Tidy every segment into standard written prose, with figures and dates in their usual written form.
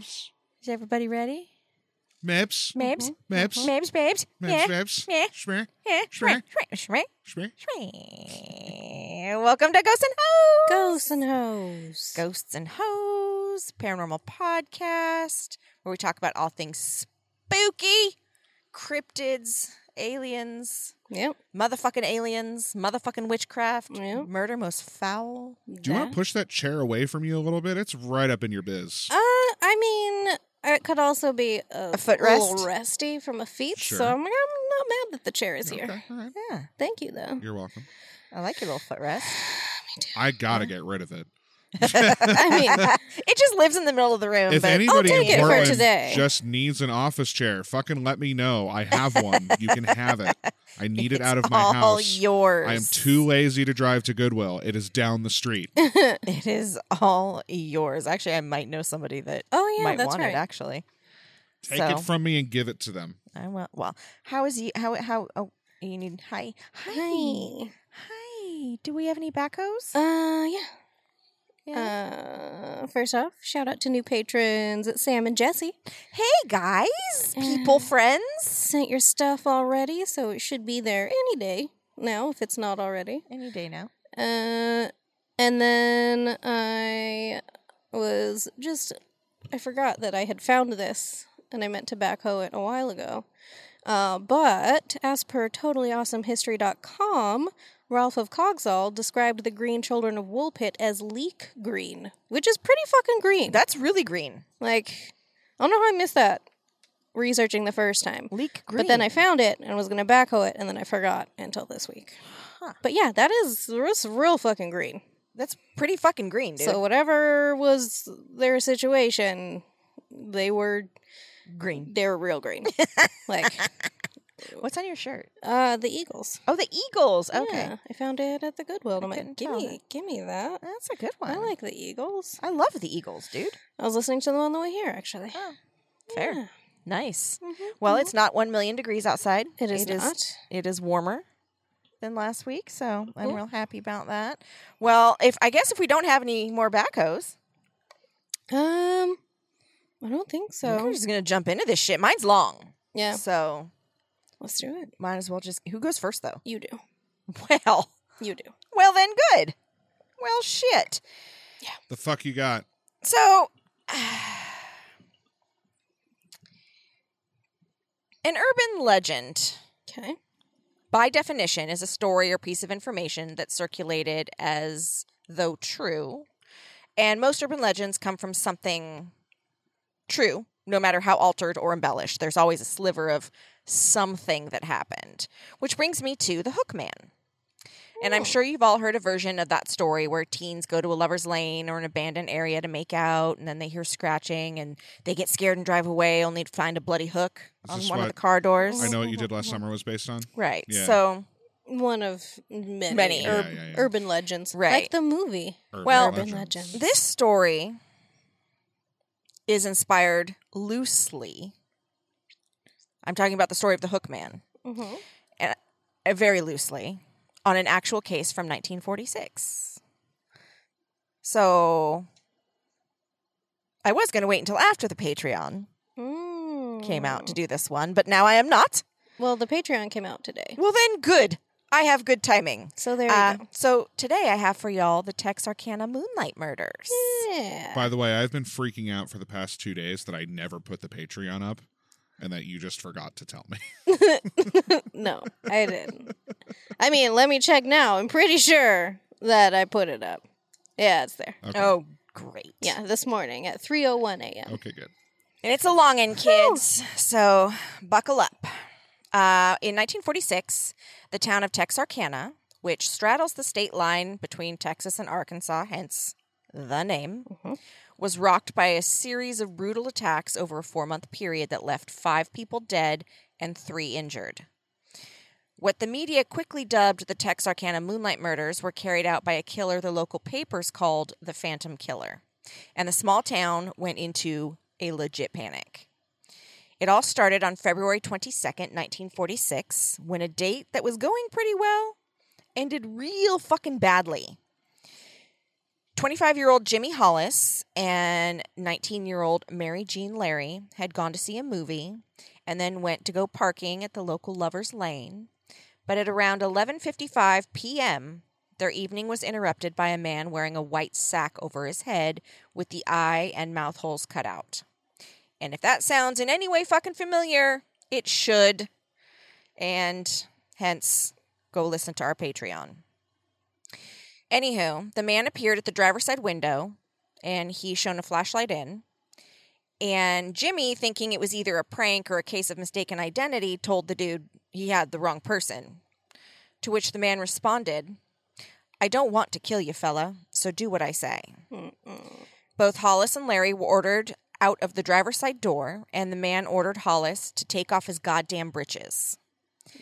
Mabs. Is everybody ready? Mabs. Mabs. Mabs. Mabs, babes. Mabs, babes. Shmeh. Shmeh. Shmeh. Shmeh. Shmeh. Welcome to Ghosts and Hoes. Ghosts and Hoes. Ghosts and Hoes, paranormal podcast, where we talk about all things spooky, cryptids, aliens. Yep. Motherfucking aliens, motherfucking witchcraft, yep. Murder most foul. Do you want to push that chair away from you a little bit? It's right up in your biz. I mean, it could also be a footrest, little resty from a feet. Sure. So I'm not mad that the chair is here. All right. Yeah. Thank you, though. You're welcome. I like your little footrest. Me too. I gotta get rid of it. I mean, it just lives in the middle of the room. If but anybody I'll take in Portland it for today. Just needs an office chair, fucking let me know. I have one. You can have it. I need it out of my house. All yours. I am too lazy to drive to Goodwill. It is down the street. It is all yours. Actually, I might know somebody that might want it. Actually, take it from me and give it to them. I will. Well, how is you? How? Oh, you need hi. Do we have any backhoes? Yeah. First off, shout out to new patrons at Sam and Jesse. Hey guys, people friends. Sent your stuff already, so it should be there any day now if it's not already. Any day now. And then I forgot that I had found this and I meant to backhoe it a while ago. But as per totallyawesomehistory.com, Ralph of Cogsall described the green children of Woolpit as leek green, which is pretty fucking green. That's really green. Like, I don't know how I missed that researching the first time. Leek green. But then I found it and was going to backhoe it, and then I forgot until this week. Huh. But yeah, that is real fucking green. That's pretty fucking green, dude. So whatever was their situation, they were green. They were real green. Like... What's on your shirt? The Eagles. Oh, the Eagles. Okay. Yeah, I found it at the Goodwill. I'm like, give me that. That's a good one. I like the Eagles. I love the Eagles, dude. I was listening to them on the way here, actually. Oh, fair. Yeah. Nice. Mm-hmm. Well, it's not 1,000,000 degrees outside. It is not. It is warmer than last week, so I'm real happy about that. Well, if we don't have any more backhoes. I don't think so. I'm just going to jump into this shit. Mine's long. Yeah. So... Let's do it. Might as well just... Who goes first, though? You do. Well. You do. Well, then, good. Well, shit. Yeah. The fuck you got? So... an urban legend... Okay. By definition, is a story or piece of information that circulated as though true. And most urban legends come from something true, no matter how altered or embellished. There's always a sliver of... something that happened, which brings me to the Hook Man. And I'm sure you've all heard a version of that story where teens go to a lover's lane or an abandoned area to make out, and then they hear scratching, and they get scared and drive away, only to find a bloody hook on one of the car doors. I Know What You Did Last Summer was based on? Right. Yeah. So one of many. Urban legends. Right. Like the movie. Urban legends. This story is inspired loosely... I'm talking about the story of the Hook Man, and, very loosely, on an actual case from 1946. So, I was going to wait until after the Patreon came out to do this one, but now I am not. Well, the Patreon came out today. Well, then, good. I have good timing. So, there you go. So, today I have for y'all the Texarkana Moonlight Murders. Yeah. By the way, I've been freaking out for the past 2 days that I never put the Patreon up. And that you just forgot to tell me. No, I didn't. I mean, let me check now. I'm pretty sure that I put it up. Yeah, it's there. Okay. Oh, great. Yeah, this morning at 3:01 a.m. Okay, good. And it's a long one, kids, so buckle up. In 1946, the town of Texarkana, which straddles the state line between Texas and Arkansas, hence the name, was rocked by a series of brutal attacks over a 4-month period that left 5 people dead and 3 injured. What the media quickly dubbed the Texarkana Moonlight Murders were carried out by a killer the local papers called the Phantom Killer, and the small town went into a legit panic. It all started on February 22nd, 1946, when a date that was going pretty well ended real fucking badly. 25-year-old Jimmy Hollis and 19-year-old Mary Jeanne Larey had gone to see a movie and then went to go parking at the local Lover's Lane. But at around 11:55 p.m., their evening was interrupted by a man wearing a white sack over his head with the eye and mouth holes cut out. And if that sounds in any way fucking familiar, it should. And hence, go listen to our Patreon. Anywho, the man appeared at the driver's side window, and he shone a flashlight in. And Jimmy, thinking it was either a prank or a case of mistaken identity, told the dude he had the wrong person. To which the man responded, "I don't want to kill you, fella, so do what I say." Mm-mm. Both Hollis and Larey were ordered out of the driver's side door, and the man ordered Hollis to take off his goddamn britches.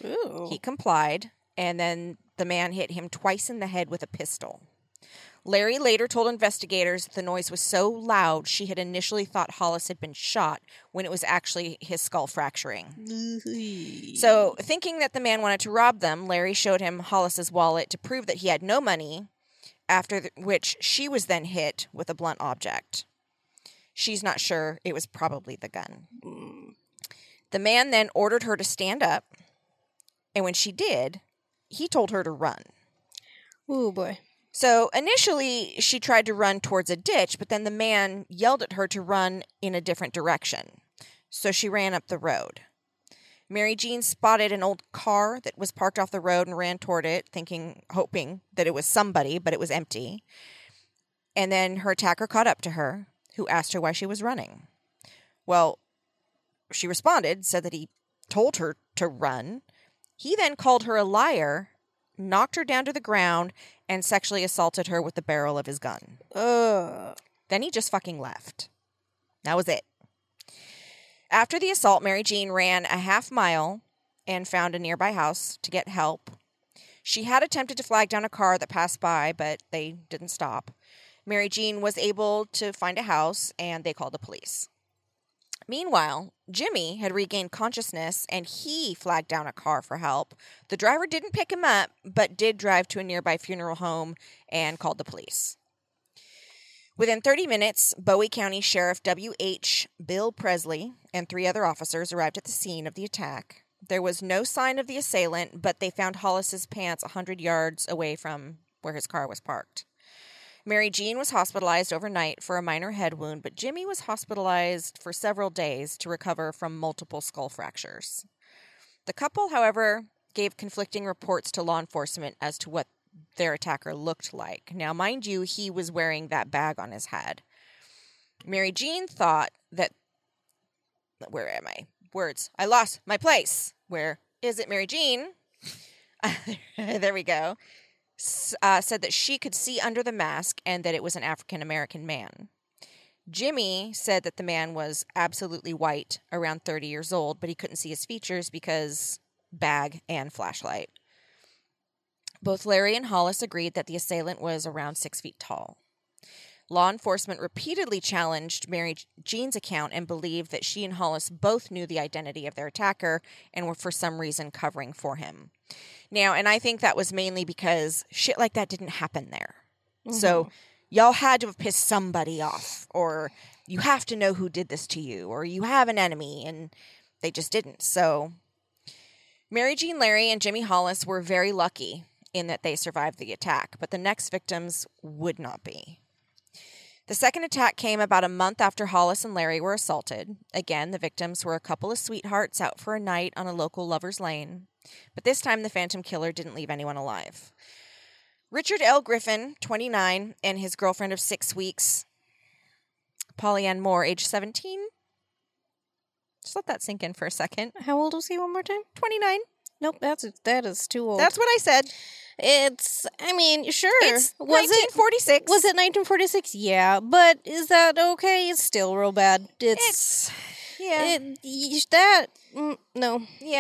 Ooh. He complied, and then the man hit him twice in the head with a pistol. Larey later told investigators that the noise was so loud she had initially thought Hollis had been shot when it was actually his skull fracturing. So, thinking that the man wanted to rob them, Larey showed him Hollis's wallet to prove that he had no money, after which she was then hit with a blunt object. She's not sure. It was probably the gun. Mm. The man then ordered her to stand up, and when she did, he told her to run. Oh, boy. So, initially, she tried to run towards a ditch, but then the man yelled at her to run in a different direction. So, she ran up the road. Mary Jeanne spotted an old car that was parked off the road and ran toward it, hoping that it was somebody, but it was empty. And then her attacker caught up to her, who asked her why she was running. Well, she responded, said that he told her to run. He then called her a liar, knocked her down to the ground, and sexually assaulted her with the barrel of his gun. Ugh. Then he just fucking left. That was it. After the assault, Mary Jeanne ran a half-mile and found a nearby house to get help. She had attempted to flag down a car that passed by, but they didn't stop. Mary Jeanne was able to find a house, and they called the police. Meanwhile, Jimmy had regained consciousness, and he flagged down a car for help. The driver didn't pick him up, but did drive to a nearby funeral home and called the police. Within 30 minutes, Bowie County Sheriff W.H. Bill Presley and three other officers arrived at the scene of the attack. There was no sign of the assailant, but they found Hollis's pants 100 yards away from where his car was parked. Mary Jeanne was hospitalized overnight for a minor head wound, but Jimmy was hospitalized for several days to recover from multiple skull fractures. The couple, however, gave conflicting reports to law enforcement as to what their attacker looked like. Now, mind you, he was wearing that bag on his head. Mary Jeanne thought that... Where am I? Words. I lost my place. Where is it, Mary Jeanne? There we go. Said that she could see under the mask and that it was an African-American man. Jimmy said that the man was absolutely white, around 30 years old, but he couldn't see his features because bag and flashlight. Both Larey and Hollis agreed that the assailant was around 6 feet tall. Law enforcement repeatedly challenged Mary Jean's account and believed that she and Hollis both knew the identity of their attacker and were for some reason covering for him. Now, and I think that was mainly because shit like that didn't happen there. Mm-hmm. So y'all had to have pissed somebody off, or you have to know who did this to you, or you have an enemy, and they just didn't. So Mary Jeanne Larey and Jimmy Hollis were very lucky in that they survived the attack, but the next victims would not be. The second attack came about a month after Hollis and Larey were assaulted. Again, the victims were a couple of sweethearts out for a night on a local Lover's Lane. But this time, the Phantom Killer didn't leave anyone alive. Richard L. Griffin, 29, and his girlfriend of 6 weeks, Polly Ann Moore, age 17. Just let that sink in for a second. How old was he one more time? 29. Nope, that is too old. That's what I said. It's 1946. Was it 1946? Yeah, but is that okay? It's still real bad. Yeah.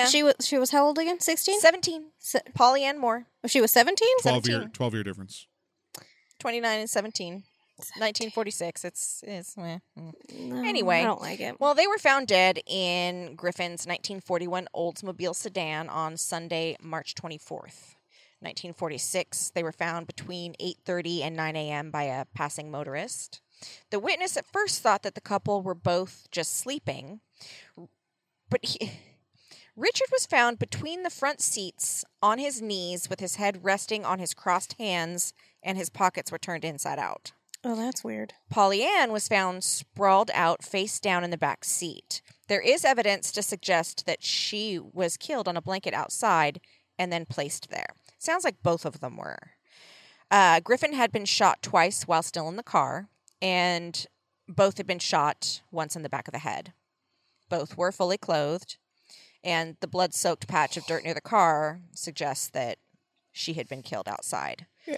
She was how old again? 16? 17. Polly Ann Moore. Oh, she was 17? 12-year difference. 29 and 17. 1946. No, anyway. I don't like it. Well, they were found dead in Griffin's 1941 Oldsmobile sedan on Sunday, March 24th. 1946. They were found between 8:30 and 9 a.m. by a passing motorist. The witness at first thought that the couple were both just sleeping, but Richard was found between the front seats on his knees with his head resting on his crossed hands and his pockets were turned inside out. Oh, that's weird. Polly Ann was found sprawled out, face down in the back seat. There is evidence to suggest that she was killed on a blanket outside and then placed there. Sounds like both of them were. Griffin had been shot twice while still in the car, and both had been shot once in the back of the head. Both were fully clothed, and the blood-soaked patch of dirt near the car suggests that she had been killed outside. Yeah.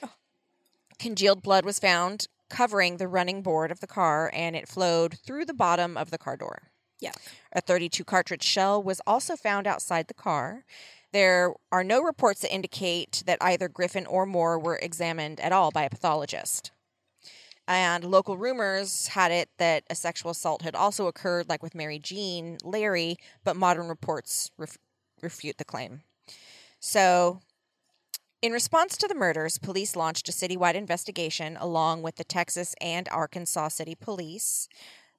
Congealed blood was found covering the running board of the car, and it flowed through the bottom of the car door. Yeah. A .32 cartridge shell was also found outside the car. There are no reports that indicate that either Griffin or Moore were examined at all by a pathologist. And local rumors had it that a sexual assault had also occurred, like with Mary Jeanne Larey, but modern reports refute the claim. So, in response to the murders, police launched a citywide investigation along with the Texas and Arkansas City Police,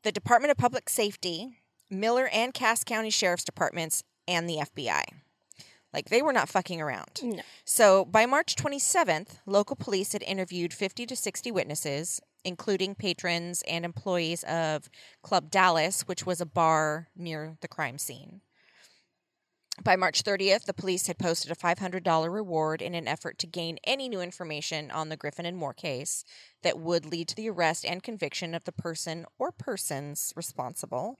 the Department of Public Safety, Miller and Cass County Sheriff's Departments, and the FBI. Like, they were not fucking around. No. So, by March 27th, local police had interviewed 50 to 60 witnesses, including patrons and employees of Club Dallas, which was a bar near the crime scene. By March 30th, the police had posted a $500 reward in an effort to gain any new information on the Griffin and Moore case that would lead to the arrest and conviction of the person or persons responsible.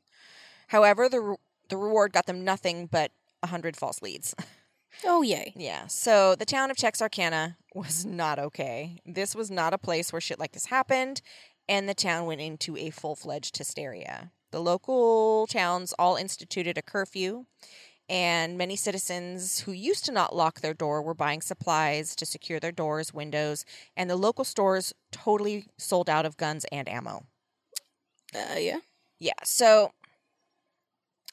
However, the reward got them nothing but 100 false leads. Oh, yay. Yeah. So the town of Texarkana was not okay. This was not a place where shit like this happened, and the town went into a full-fledged hysteria. The local towns all instituted a curfew, and many citizens who used to not lock their door were buying supplies to secure their doors, windows, and the local stores totally sold out of guns and ammo. Yeah? Yeah. So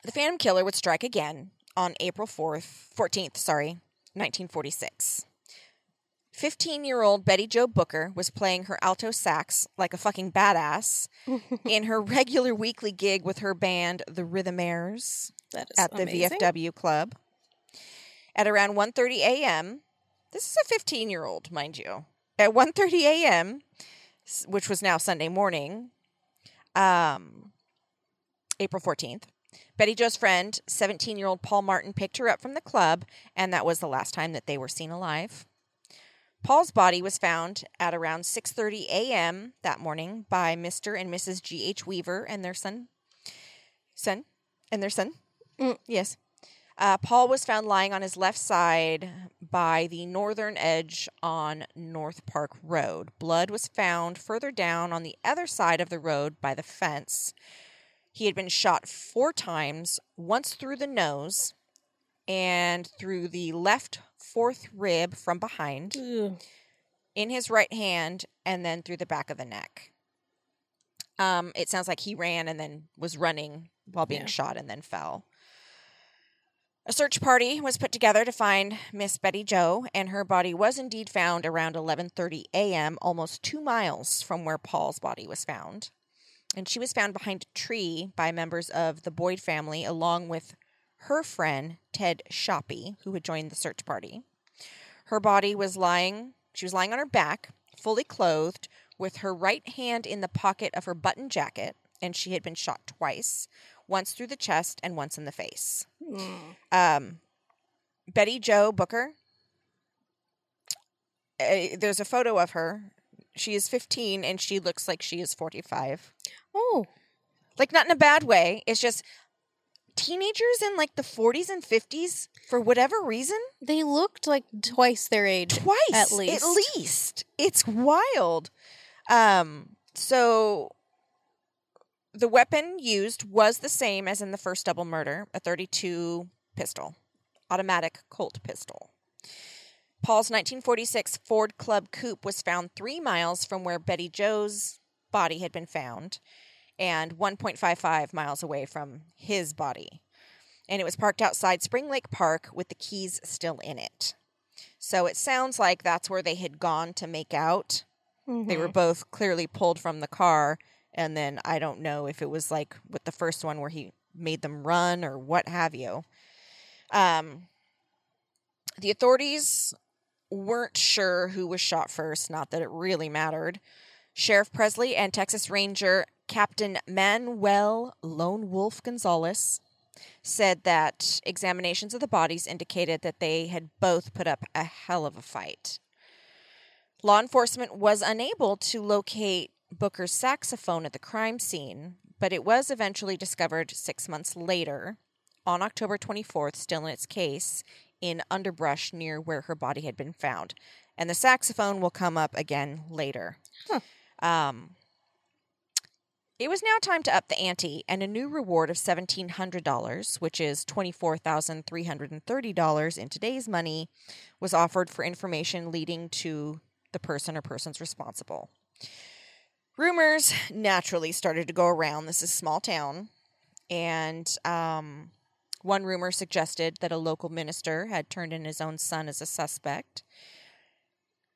the Phantom Killer would strike again on April 14th, 1946. 15-year-old Betty Jo Booker was playing her alto sax like a fucking badass in her regular weekly gig with her band, The Rhythmaires, at amazing. The VFW Club. At around 1:30 a.m., this is a 15-year-old, mind you. At 1:30 a.m., which was now Sunday morning, April 14th, Betty Jo's friend, 17-year-old Paul Martin, picked her up from the club, and that was the last time that they were seen alive. Paul's body was found at around 6:30 a.m. that morning by Mr. and Mrs. G.H. Weaver and their son. Yes. Paul was found lying on his left side by the northern edge on North Park Road. Blood was found further down on the other side of the road by the fence. He had been shot 4 times, once through the nose and through the left fourth rib from behind, in his right hand, and then through the back of the neck. It sounds like he ran and then was running while being shot and then fell. A search party was put together to find Miss Betty Jo, and her body was indeed found around 11:30 a.m., almost 2 miles from where Paul's body was found. And she was found behind a tree by members of the Boyd family, along with her friend, Ted Shoppy, who had joined the search party. Her body was lying on her back, fully clothed, with her right hand in the pocket of her button jacket, and she had been shot twice, once through the chest and once in the face. Betty Jo Booker, there's a photo of her. She is 15, and she looks like she is 45. Oh. Like, not in a bad way. It's just teenagers in, like, the 40s and 50s, for whatever reason. They looked like twice their age. Twice. At least. It's wild. So, the weapon used was the same as in the first double murder, a .32 pistol, automatic Colt pistol. Paul's 1946 Ford Club Coupe was found 3 miles from where Betty Jo's body had been found and 1.55 miles away from his body. And it was parked outside Spring Lake Park with the keys still in it. So it sounds like that's where they had gone to make out. Mm-hmm. They were both clearly pulled from the car. And then I don't know if it was like with the first one where he made them run or what have you. The authorities weren't sure who was shot first. Not that it really mattered. Sheriff Presley and Texas Ranger Captain Manuel Lone Wolf Gonzalez said that examinations of the bodies indicated that they had both put up a hell of a fight. Law enforcement was unable to locate Booker's saxophone at the crime scene, but it was eventually discovered 6 months later, on October 24th, still in its case, in underbrush near where her body had been found. And the saxophone will come up again later. Huh. It was now time to up the ante, and a new reward of $1,700, which is $24,330 in today's money, was offered for information leading to the person or persons responsible. Rumors naturally started to go around. This is a small town, and one rumor suggested that a local minister had turned in his own son as a suspect.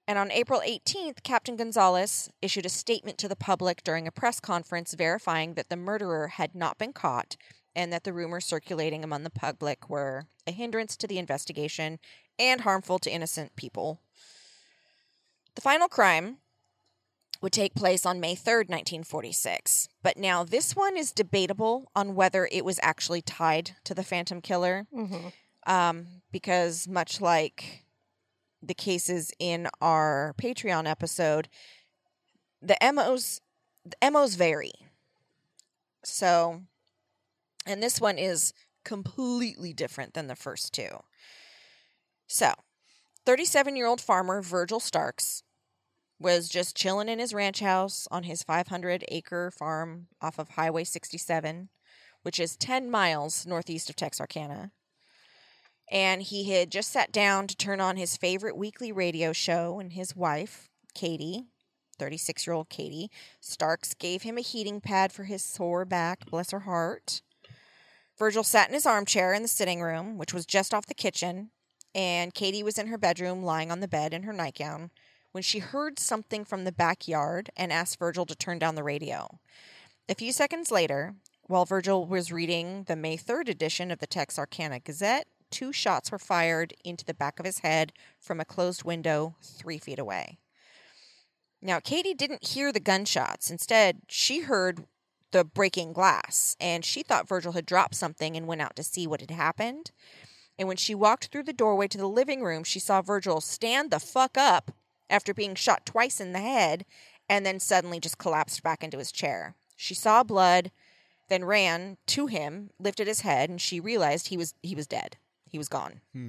And on April 18th, Captain Gonzalez issued a statement to the public during a press conference verifying that the murderer had not been caught and that the rumors circulating among the public were a hindrance to the investigation and harmful to innocent people. The final crime would take place on May 3rd, 1946. But now this one is debatable on whether it was actually tied to the Phantom Killer. Mm-hmm. Because much like the cases in our Patreon episode, the MOs vary. So, and this one is completely different than the first two. So, 37-year-old farmer Virgil Starks was just chilling in his ranch house on his 500-acre farm off of Highway 67, which is 10 miles northeast of Texarkana. And he had just sat down to turn on his favorite weekly radio show, and his wife, Katie, 36-year-old Katie Starks, gave him a heating pad for his sore back, bless her heart. Virgil sat in his armchair in the sitting room, which was just off the kitchen, and Katie was in her bedroom lying on the bed in her nightgown, when she heard something from the backyard and asked Virgil to turn down the radio. A few seconds later, while Virgil was reading the May 3rd edition of the Texarkana Gazette, 2 shots were fired into the back of his head from a closed window 3 feet away. Now, Katie didn't hear the gunshots. Instead, she heard the breaking glass, and she thought Virgil had dropped something and went out to see what had happened. And when she walked through the doorway to the living room, she saw Virgil stand the fuck up after being shot twice in the head, and then suddenly just collapsed back into his chair. She saw blood, then ran to him, lifted his head, and she realized he was dead. He was gone. Hmm.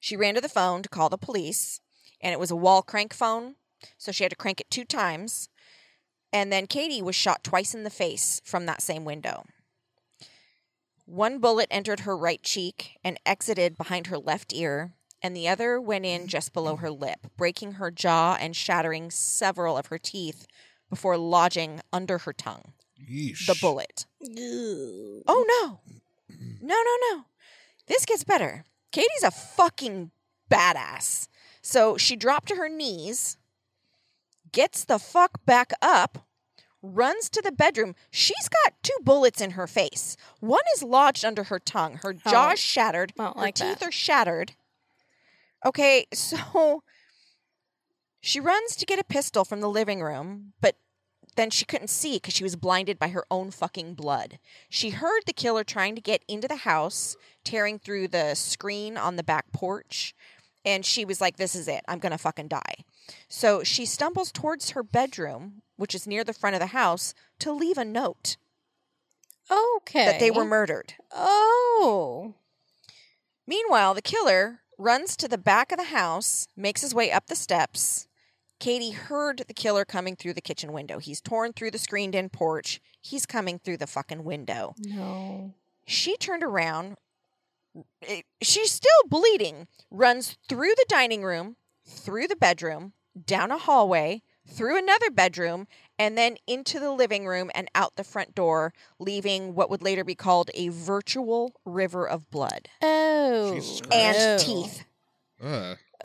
She ran to the phone to call the police, and it was a wall crank phone, so she had to crank it 2 times, and then Katie was shot twice in the face from that same window. One bullet entered her right cheek and exited behind her left ear, and the other went in just below her lip, breaking her jaw and shattering several of her teeth before lodging under her tongue. Yeesh. The bullet. Ew. Oh, no. No. This gets better. Katie's a fucking badass. So she dropped to her knees, gets the fuck back up, runs to the bedroom. She's got 2 bullets in her face. One is lodged under her tongue. Her jaw is shattered. Her teeth are shattered. Okay, so she runs to get a pistol from the living room, but then she couldn't see because she was blinded by her own fucking blood. She heard the killer trying to get into the house, tearing through the screen on the back porch. And she was like, this is it. I'm going to fucking die. So she stumbles towards her bedroom, which is near the front of the house, to leave a note. Okay. That they were murdered. Oh. Meanwhile, the killer runs to the back of the house, makes his way up the steps. Katie heard the killer coming through the kitchen window. He's torn through the screened-in porch. He's coming through the fucking window. No. She turned around. She's still bleeding. Runs through the dining room, through the bedroom, down a hallway, through another bedroom, and then into the living room and out the front door, leaving what would later be called a virtual river of blood. Oh. Jesus Christ. And teeth.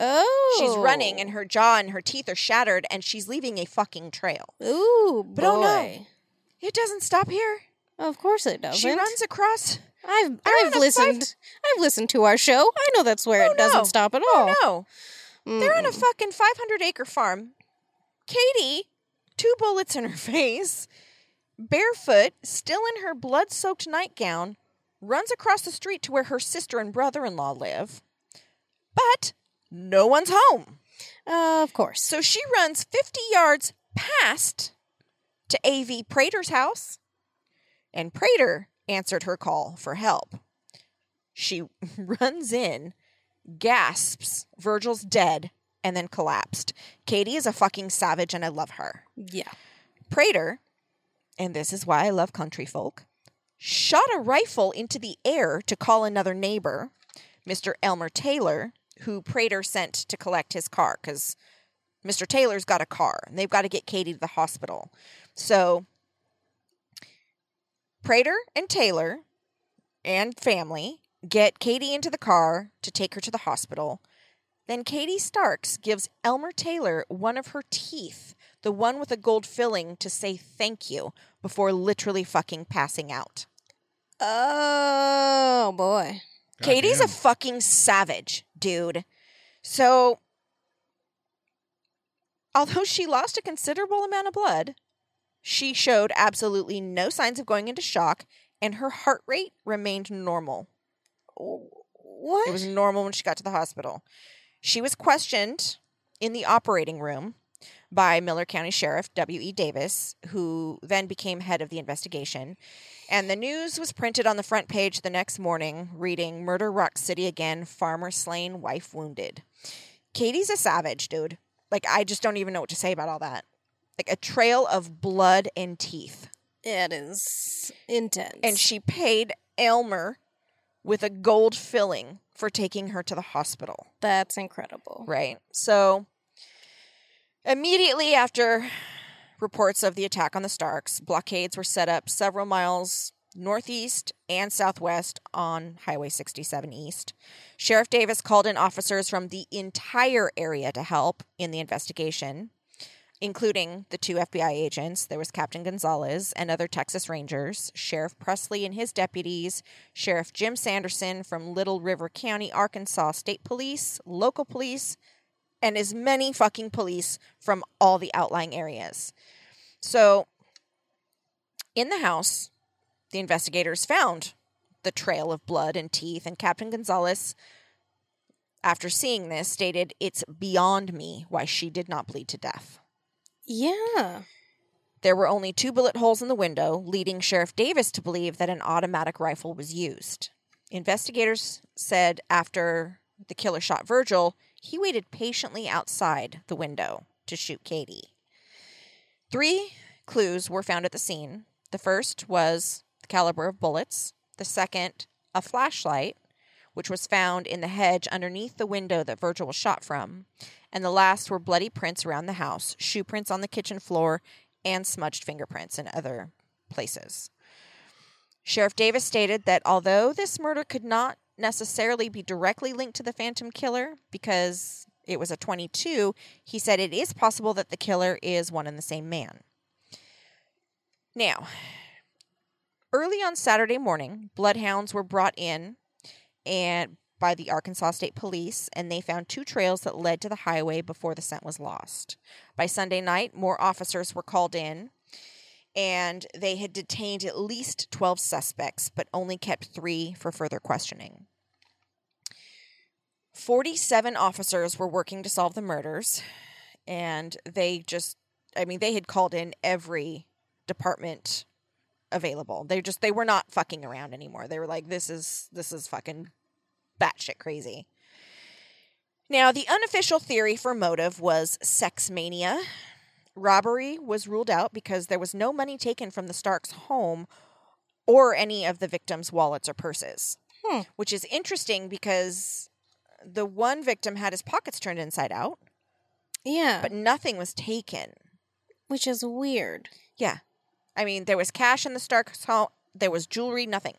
Oh. She's running and her jaw and her teeth are shattered and she's leaving a fucking trail. Ooh, but boy. Oh no. It doesn't stop here. Of course it doesn't. She runs across. I've listened to our show. I know that's where doesn't stop at all. Oh no. Mm. They're on a fucking 500-acre farm. Katie, 2 bullets in her face, barefoot, still in her blood-soaked nightgown, runs across the street to where her sister and brother-in-law live. But no one's home. Of course. So she runs 50 yards past to A.V. Prater's house, and Prater answered her call for help. She runs in, gasps, Virgil's dead, and then collapsed. Katie is a fucking savage, and I love her. Yeah. Prater, and this is why I love country folk, shot a rifle into the air to call another neighbor, Mr. Elmer Taylor, who Prater sent to collect his car, because Mr. Taylor's got a car, and they've got to get Katie to the hospital. So Prater and Taylor and family get Katie into the car to take her to the hospital. Then Katie Starks gives Elmer Taylor one of her teeth, the one with a gold filling, to say thank you before literally fucking passing out. Oh, boy. God, Katie's a fucking savage, dude. So, although she lost a considerable amount of blood, she showed absolutely no signs of going into shock, and her heart rate remained normal. What? It was normal when she got to the hospital. She was questioned in the operating room by Miller County Sheriff W.E. Davis, who then became head of the investigation. And the news was printed on the front page the next morning, reading, "Murder Rock City again, farmer slain, wife wounded." Katie's a savage, dude. Like, I just don't even know what to say about all that. Like, a trail of blood and teeth. It is intense. And she paid Elmer with a gold filling for taking her to the hospital. That's incredible. Right. So, immediately after reports of the attack on the Starks, blockades were set up several miles northeast and southwest on Highway 67 East. Sheriff Davis called in officers from the entire area to help in the investigation, including the 2 FBI agents. There was Captain Gonzalez and other Texas Rangers, Sheriff Presley and his deputies, Sheriff Jim Sanderson from Little River County, Arkansas State Police, local police, and as many fucking police from all the outlying areas. So, in the house, the investigators found the trail of blood and teeth, and Captain Gonzalez, after seeing this, stated, "It's beyond me why she did not bleed to death." Yeah. There were only 2 bullet holes in the window, leading Sheriff Davis to believe that an automatic rifle was used. Investigators said after the killer shot Virgil, he waited patiently outside the window to shoot Katie. 3 clues were found at the scene. The first was the caliber of bullets. The second, a flashlight, which was found in the hedge underneath the window that Virgil was shot from. And the last were bloody prints around the house, shoe prints on the kitchen floor, and smudged fingerprints in other places. Sheriff Davis stated that although this murder could not necessarily be directly linked to the Phantom Killer, because it was a .22, he said it is possible that the killer is one and the same man. Now, early on Saturday morning, bloodhounds were brought in and by the Arkansas State Police, and they found 2 trails that led to the highway before the scent was lost. By Sunday night, more officers were called in, and they had detained at least 12 suspects, but only kept 3 for further questioning. 47 officers were working to solve the murders, and they had called in every department available. They were not fucking around anymore. They were like, this is fucking batshit crazy. Now, the unofficial theory for motive was sex mania. Robbery was ruled out because there was no money taken from the Starks' home or any of the victims' wallets or purses. Which is interesting because the one victim had his pockets turned inside out. Yeah. But nothing was taken. Which is weird. Yeah. I mean, there was cash in the Starks' home. There was jewelry, nothing.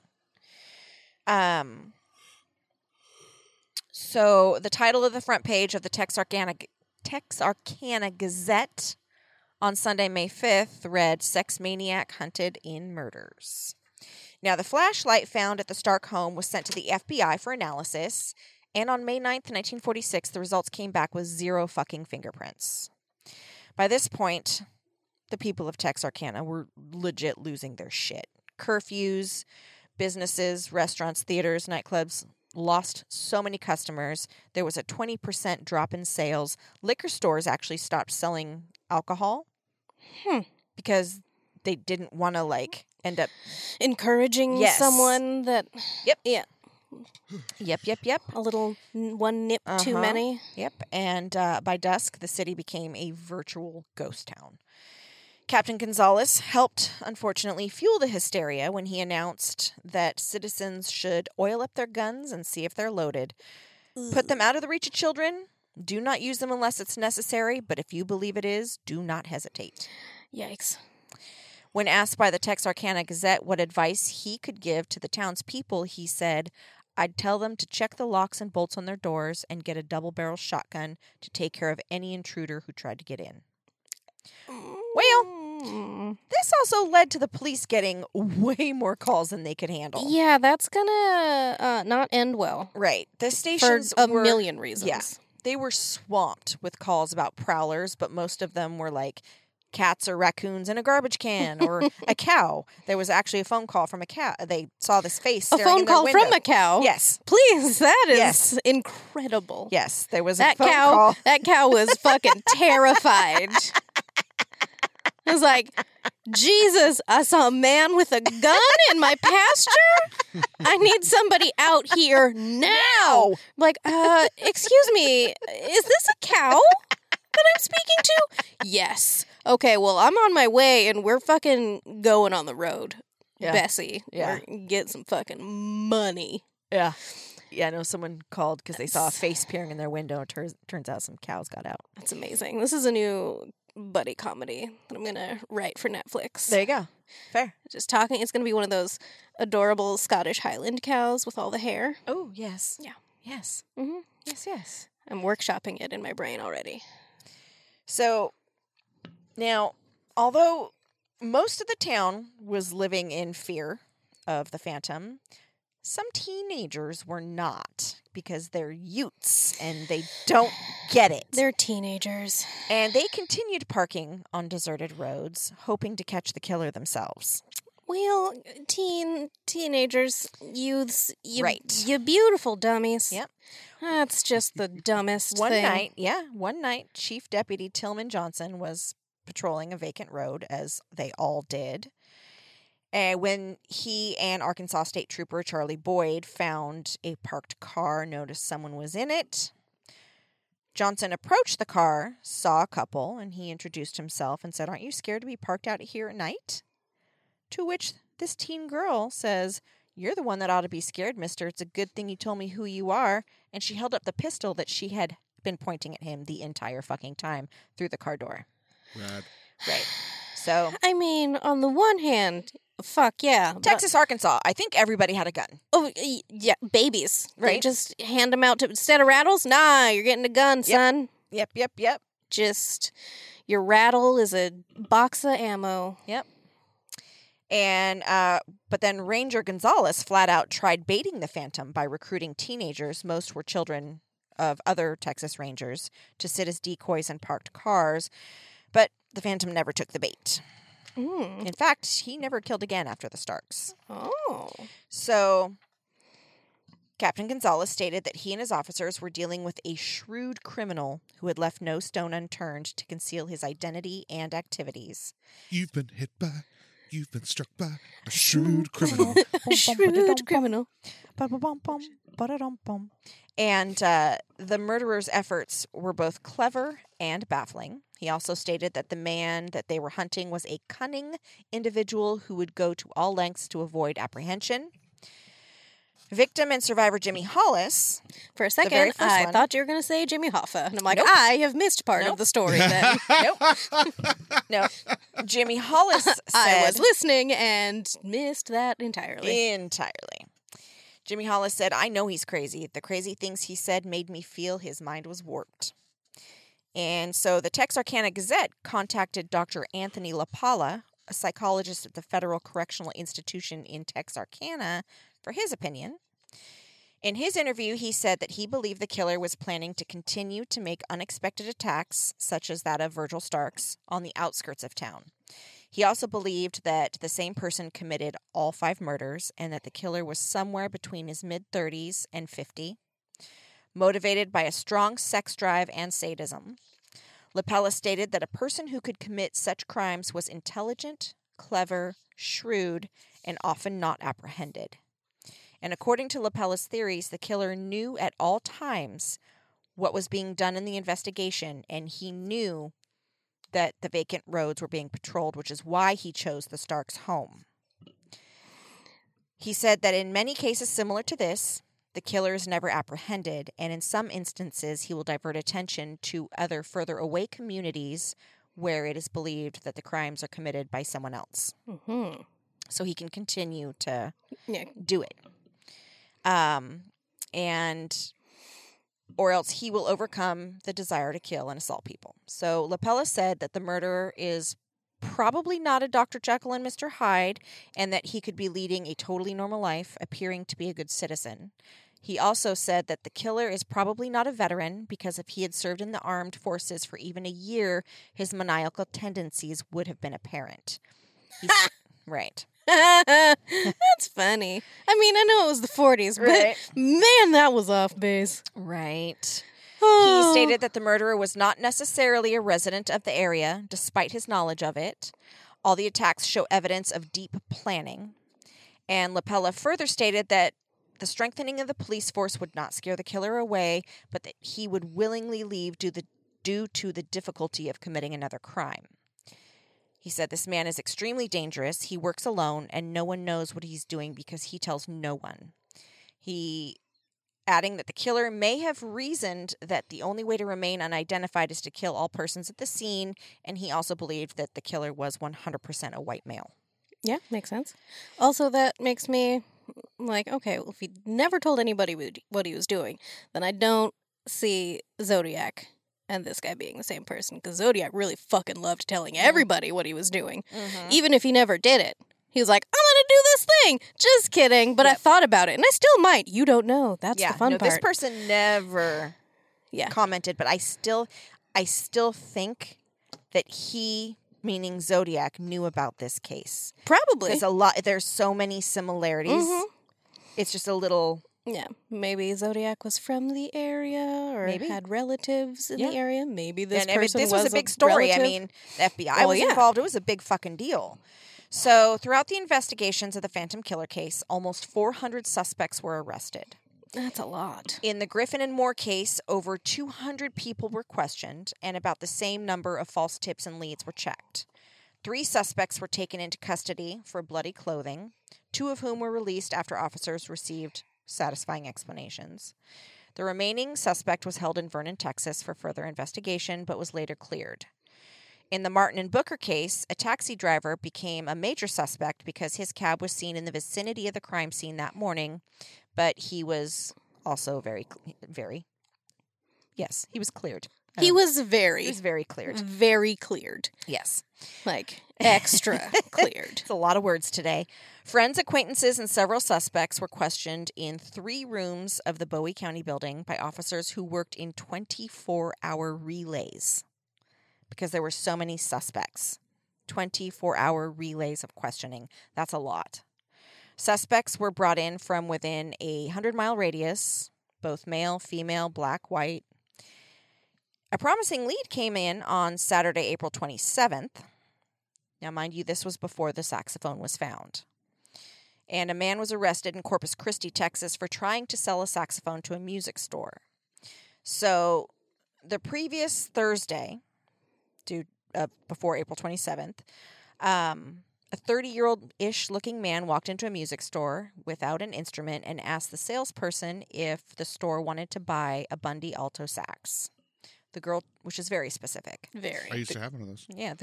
So the title of the front page of the Texarkana Gazette on Sunday, May 5th, read, "Sex Maniac Hunted in Murders." Now, the flashlight found at the Stark home was sent to the FBI for analysis, and on May 9th, 1946, the results came back with 0 fucking fingerprints. By this point, the people of Texarkana were legit losing their shit. Curfews, businesses, restaurants, theaters, nightclubs lost so many customers. There was a 20% drop in sales. Liquor stores actually stopped selling alcohol because they didn't want to, like, end up encouraging someone that a little one nip too many. And by dusk, the city became a virtual ghost town. Captain Gonzalez helped, unfortunately, fuel the hysteria when he announced that citizens should oil up their guns and see if they're loaded. Put them out of the reach of children. Do not use them unless it's necessary, but if you believe it is, do not hesitate. Yikes. When asked by the Texarkana Gazette what advice he could give to the townspeople, he said, "I'd tell them to check the locks and bolts on their doors and get a double-barrel shotgun to take care of any intruder who tried to get in." Well, this also led to the police getting way more calls than they could handle. Yeah, that's gonna not end well. Right. The stations were... For a million reasons. Yeah. They were swamped with calls about prowlers, but most of them were like cats or raccoons in a garbage can or a cow. There was actually a phone call from a cow. They saw this face staring in their window. A phone call from a cow? Yes. Please, that is incredible. Yes, there was a phone call. That cow was fucking terrified. It was like, Jesus, I saw a man with a gun in my pasture. I need somebody out here now. I'm like, excuse me, is this a cow that I'm speaking to? Yes. Okay, well, I'm on my way, and we're fucking going on the road. Yeah. Bessie. Yeah. Get some fucking money. Yeah. Yeah, I know someone called because they saw a face peering in their window. It turns out some cows got out. That's amazing. This is a new... buddy comedy that I'm gonna write for Netflix. There you go. Fair. Just talking. It's gonna be one of those adorable Scottish Highland cows with all the hair. Oh yes. Yeah. Yes. Mm-hmm. Yes. Yes. I'm workshopping it in my brain already. So now, although most of the town was living in fear of the phantom, some teenagers were not, because they're Utes and they don't get it. They're teenagers. And they continued parking on deserted roads, hoping to catch the killer themselves. Well, teenagers, youths, you beautiful dummies. Yep. That's just the dumbest thing. One night, Chief Deputy Tillman Johnson was patrolling a vacant road, as they all did, when he and Arkansas State Trooper Charlie Boyd found a parked car, noticed someone was in it. Johnson approached the car, saw a couple, and he introduced himself and said, "Aren't you scared to be parked out here at night?" To which this teen girl says, "You're the one that ought to be scared, mister. It's a good thing you told me who you are." And she held up the pistol that she had been pointing at him the entire fucking time through the car door. Right. So, I mean, on the one hand... Fuck, yeah. Texas, Arkansas. I think everybody had a gun. Oh, yeah. Babies. Right. They just hand them out to, instead of rattles, nah, you're getting a gun, son. Yep. Just, your rattle is a box of ammo. Yep. And, but then Ranger Gonzalez flat out tried baiting the phantom by recruiting teenagers, most were children of other Texas Rangers, to sit as decoys in parked cars. But the phantom never took the bait. In fact, he never killed again after the Starks. Oh. So, Captain Gonzalez stated that he and his officers were dealing with a shrewd criminal who had left no stone unturned to conceal his identity and activities. You've been struck by a shrewd criminal. And the murderer's efforts were both clever and baffling. He also stated that the man that they were hunting was a cunning individual who would go to all lengths to avoid apprehension. Victim and survivor Jimmy Hollis. For a second, I thought you were going to say Jimmy Hoffa. And I'm like, nope. I have missed part of the story then. No. Jimmy Hollis said... I was listening and missed that entirely. Jimmy Hollis said, "I know he's crazy. The crazy things he said made me feel his mind was warped." And so the Texarkana Gazette contacted Dr. Anthony LaPalla, a psychologist at the Federal Correctional Institution in Texarkana, for his opinion. In his interview, he said that he believed the killer was planning to continue to make unexpected attacks, such as that of Virgil Starks, on the outskirts of town. He also believed that the same person committed all 5 murders and that the killer was somewhere between his mid-30s and 50, motivated by a strong sex drive and sadism. LaPalla stated that a person who could commit such crimes was intelligent, clever, shrewd, and often not apprehended. And according to LaPalla's theories, the killer knew at all times what was being done in the investigation, and he knew that the vacant roads were being patrolled, which is why he chose the Starks' home. He said that in many cases similar to this, the killer is never apprehended, and in some instances he will divert attention to other further away communities where it is believed that the crimes are committed by someone else. Mm-hmm. So he can continue to do it. Or else he will overcome the desire to kill and assault people. So LaPalla said that the murderer is probably not a Dr. Jekyll and Mr. Hyde, and that he could be leading a totally normal life, appearing to be a good citizen. He also said that the killer is probably not a veteran, because if he had served in the armed forces for even a year, his maniacal tendencies would have been apparent. Right. That's funny. I mean, I know it was the 40s, but man, that was off base. Right. Oh. He stated that the murderer was not necessarily a resident of the area, despite his knowledge of it. All the attacks show evidence of deep planning. And LaPalla further stated that the strengthening of the police force would not scare the killer away, but that he would willingly leave due to the difficulty of committing another crime. He said, "This man is extremely dangerous. He works alone, and no one knows what he's doing because he tells no one." He adding that the killer may have reasoned that the only way to remain unidentified is to kill all persons at the scene, and he also believed that the killer was 100% a white male. Yeah, makes sense. Also, that makes me like, okay, well, if he never told anybody what he was doing, then I don't see Zodiac and this guy being the same person, because Zodiac really fucking loved telling everybody what he was doing, even if he never did it. He was like, "I'm gonna do this thing." Just kidding, but I thought about it, and I still might. You don't know. That's the fun part. This person never commented, but I still think that he, meaning Zodiac, knew about this case. Probably, there's so many similarities. Mm-hmm. It's just a little. Yeah, maybe Zodiac was from the area or had relatives in the area. Maybe this was a big story. Relative. I mean, the FBI was involved. It was a big fucking deal. So throughout the investigations of the Phantom Killer case, almost 400 suspects were arrested. That's a lot. In the Griffin and Moore case, over 200 people were questioned, and about the same number of false tips and leads were checked. 3 suspects were taken into custody for bloody clothing, 2 of whom were released after officers received satisfying explanations. The remaining suspect was held in Vernon, Texas for further investigation, but was later cleared. In the Martin and Booker case, a taxi driver became a major suspect because his cab was seen in the vicinity of the crime scene that morning, but he was also he was cleared. He was very cleared. Very cleared. Yes. Like, extra cleared. It's a lot of words today. Friends, acquaintances, and several suspects were questioned in 3 rooms of the Bowie County building by officers who worked in 24-hour relays because there were so many suspects. 24-hour relays of questioning. That's a lot. Suspects were brought in from within a 100-mile radius, both male, female, black, white. A promising lead came in on Saturday, April 27th. Now, mind you, this was before the saxophone was found. And a man was arrested in Corpus Christi, Texas, for trying to sell a saxophone to a music store. So, the previous Thursday, before April 27th, a 30-year-old-ish looking man walked into a music store without an instrument and asked the salesperson if the store wanted to buy a Bundy alto sax. The girl, which is very specific. Very. I used to have one of those. Yeah.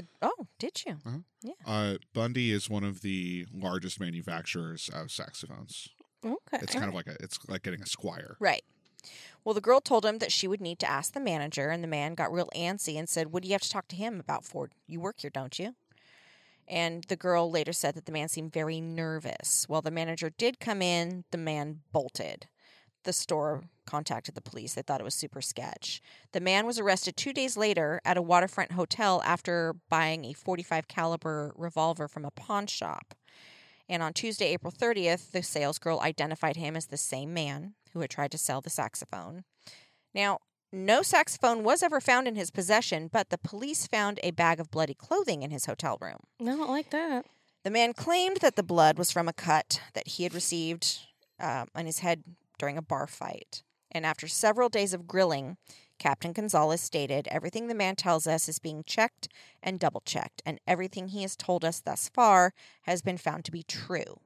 Did you? Uh-huh. Yeah. Bundy is one of the largest manufacturers of saxophones. Okay. It's kind of like it's like getting a squire. Right. Well, the girl told him that she would need to ask the manager, and the man got real antsy and said, "What do you have to talk to him about, Ford? You work here, don't you?" And the girl later said that the man seemed very nervous. While the manager did come in, the man bolted. The store contacted the police. They thought it was super sketch. The man was arrested 2 days later at a waterfront hotel after buying a .45 caliber revolver from a pawn shop. And on Tuesday, April 30th, the salesgirl identified him as the same man who had tried to sell the saxophone. Now, no saxophone was ever found in his possession, but the police found a bag of bloody clothing in his hotel room. I don't like that. The man claimed that the blood was from a cut that he had received on his head during a bar fight. And after several days of grilling, Captain Gonzalez stated, "Everything the man tells us is being checked and double-checked, and everything he has told us thus far has been found to be true.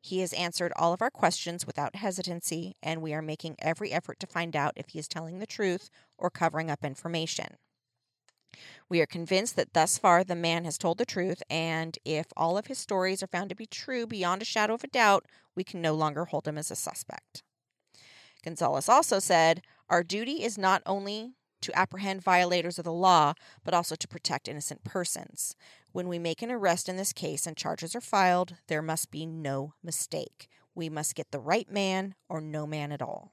He has answered all of our questions without hesitancy, and we are making every effort to find out if he is telling the truth or covering up information. We are convinced that thus far the man has told the truth, and if all of his stories are found to be true beyond a shadow of a doubt, we can no longer hold him as a suspect." Gonzalez also said, "Our duty is not only to apprehend violators of the law, but also to protect innocent persons. When we make an arrest in this case and charges are filed, there must be no mistake. We must get the right man or no man at all."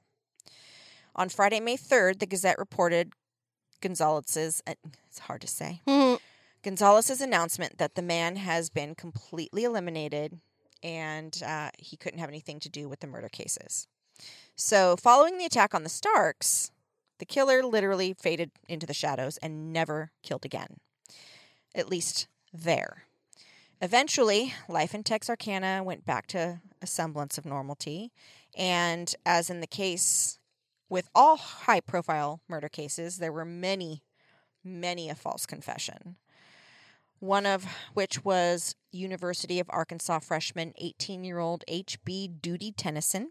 On Friday, May 3rd, the Gazette reported Gonzalez's announcement that the man has been completely eliminated and he couldn't have anything to do with the murder cases. So, following the attack on the Starks, the killer literally faded into the shadows and never killed again. At least there. Eventually, life in Texarkana went back to a semblance of normality. And as in the case with all high-profile murder cases, there were many, many a false confession. One of which was University of Arkansas freshman 18-year-old H.B. Doodie Tennison.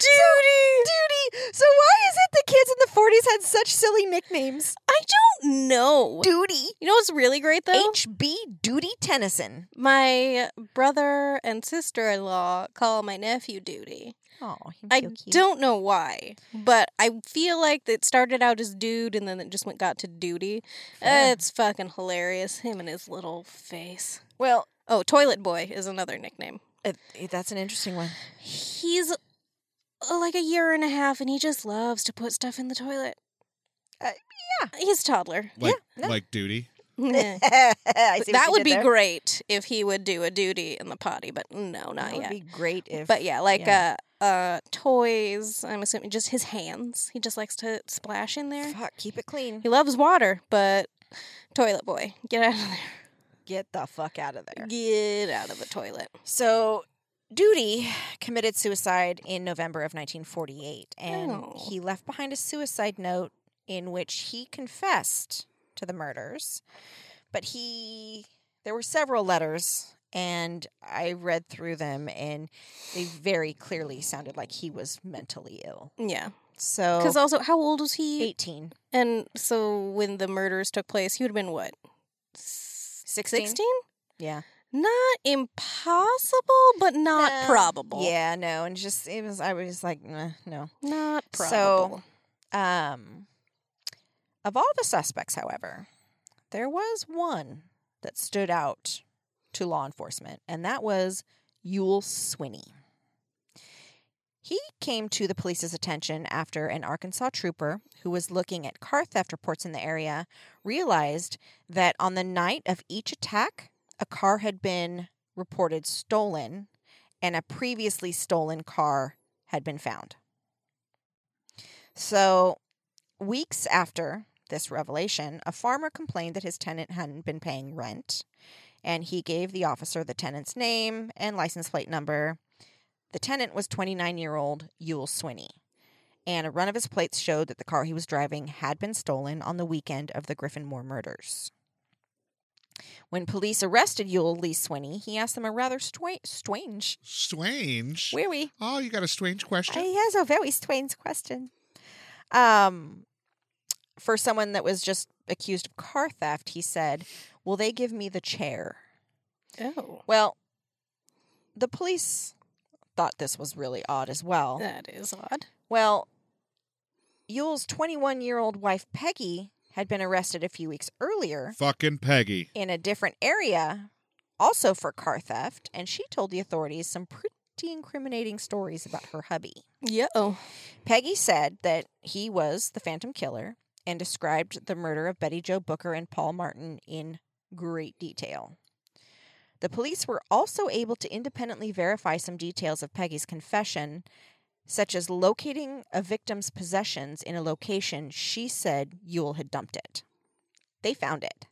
Doodie. So why is it the kids in the 40s had such silly nicknames? I don't know. Doodie. You know what's really great though? H.B. Doodie Tennison. My brother and sister-in-law call my nephew Doodie. Oh, I don't know why, but I feel like it started out as dude and then it just got to Doodie. Yeah. It's fucking hilarious. Him and his little face. Well, oh, Toilet Boy is another nickname. That's an interesting one. He's like a year and a half, and he just loves to put stuff in the toilet. Yeah. He's a toddler. Like Doodie? That would be great if he would do a Doodie in the potty, but no, not yet. That would be great if... But yeah, toys, I'm assuming just his hands. He just likes to splash in there. Fuck, keep it clean. He loves water, but Toilet Boy, get out of there. Get the fuck out of there. Get out of the toilet. So, Doodie committed suicide in November of 1948, and he left behind a suicide note in which he confessed to the murders. But there were several letters, and I read through them, and they very clearly sounded like he was mentally ill. Yeah. So, because also, how old was he? 18. And so, when the murders took place, he would have been what? 16? Yeah. Not impossible, but not probable. Yeah, no. And I was like, no. Not probable. So, of all the suspects, however, there was one that stood out to law enforcement, and that was Youell Swinney. He came to the police's attention after an Arkansas trooper who was looking at car theft reports in the area realized that on the night of each attack, a car had been reported stolen and a previously stolen car had been found. So, weeks after this revelation, a farmer complained that his tenant hadn't been paying rent, and he gave the officer the tenant's name and license plate number. The tenant was 29-year-old Youell Swinney, and a run of his plates showed that the car he was driving had been stolen on the weekend of the Griffin Moore murders. When police arrested Youell Lee Swinney, he asked them a rather strange... Strange? Oui. Oh, you got a strange question? He has a very strange question. For someone that was just accused of car theft, he said, "Will they give me the chair?" Oh. Well, the police thought this was really odd as well. That is odd. Well, Ewell's 21-year-old wife, Peggy, had been arrested a few weeks earlier. Fucking Peggy. In a different area, also for car theft, and she told the authorities some pretty incriminating stories about her hubby. Yo. Peggy said that he was the Phantom Killer and described the murder of Betty Jo Booker and Paul Martin in great detail. The police were also able to independently verify some details of Peggy's confession, such as locating a victim's possessions in a location she said Youell had dumped it. They found it.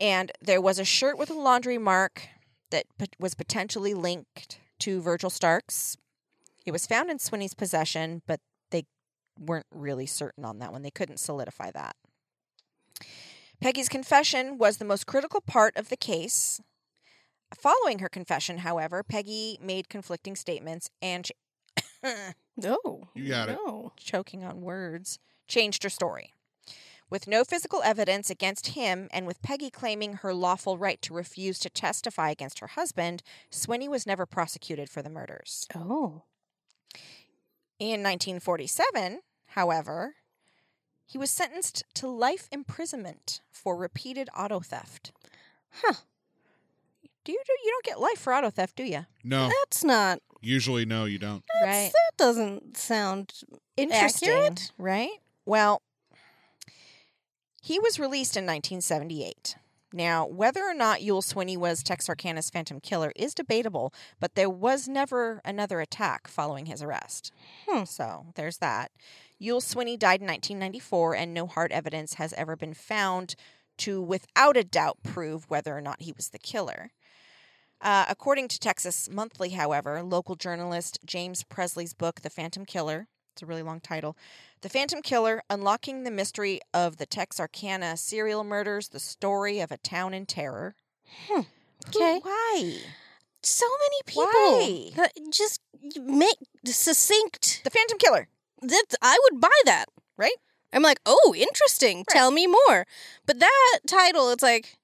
And there was a shirt with a laundry mark that was potentially linked to Virgil Starks. It was found in Swinney's possession, but they weren't really certain on that one. They couldn't solidify that. Peggy's confession was the most critical part of the case. Following her confession, however, Peggy made conflicting statements and choking on words, changed her story. With no physical evidence against him and with Peggy claiming her lawful right to refuse to testify against her husband, Swinney was never prosecuted for the murders. Oh. In 1947, however, he was sentenced to life imprisonment for repeated auto theft. Huh. You don't get life for auto theft, do you? No. That's not... Usually, no, you don't. Right. That doesn't sound interesting. Accurate. Right? Well, he was released in 1978. Now, whether or not Youell Swinney was Texarkana's Phantom Killer is debatable, but there was never another attack following his arrest. So, there's that. Youell Swinney died in 1994, and no hard evidence has ever been found to, without a doubt, prove whether or not he was the killer. According to Texas Monthly, however, local journalist James Presley's book, The Phantom Killer, it's a really long title, The Phantom Killer, Unlocking the Mystery of the Texarkana Serial Murders, The Story of a Town in Terror. Okay. Why? So many people. Why? Just make succinct. The Phantom Killer. I would buy that. Right? I'm like, oh, interesting. Right. Tell me more. But that title, it's like...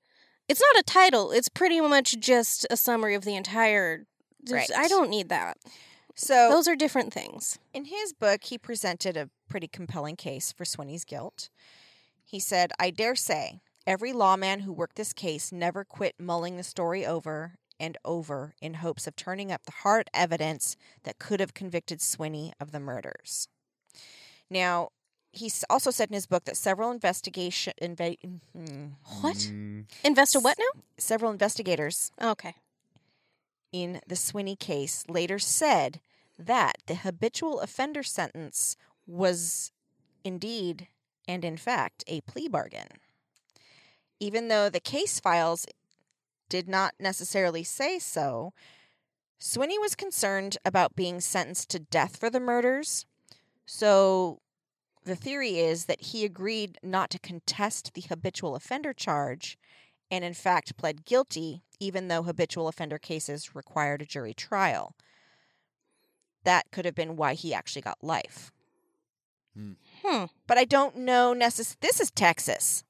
It's not a title. It's pretty much just a summary of the entire... Right. I don't need that. So those are different things. In his book, he presented a pretty compelling case for Swinney's guilt. He said, I dare say, every lawman who worked this case never quit mulling the story over and over in hopes of turning up the hard evidence that could have convicted Swinney of the murders. Now... He also said in his book that several several investigators. Okay. In the Swinney case later said that the habitual offender sentence was indeed and in fact a plea bargain. Even though the case files did not necessarily say so, Swinney was concerned about being sentenced to death for the murders. So... The theory is that he agreed not to contest the habitual offender charge and, in fact, pled guilty, even though habitual offender cases required a jury trial. That could have been why he actually got life. But I don't know necessarily. This is Texas.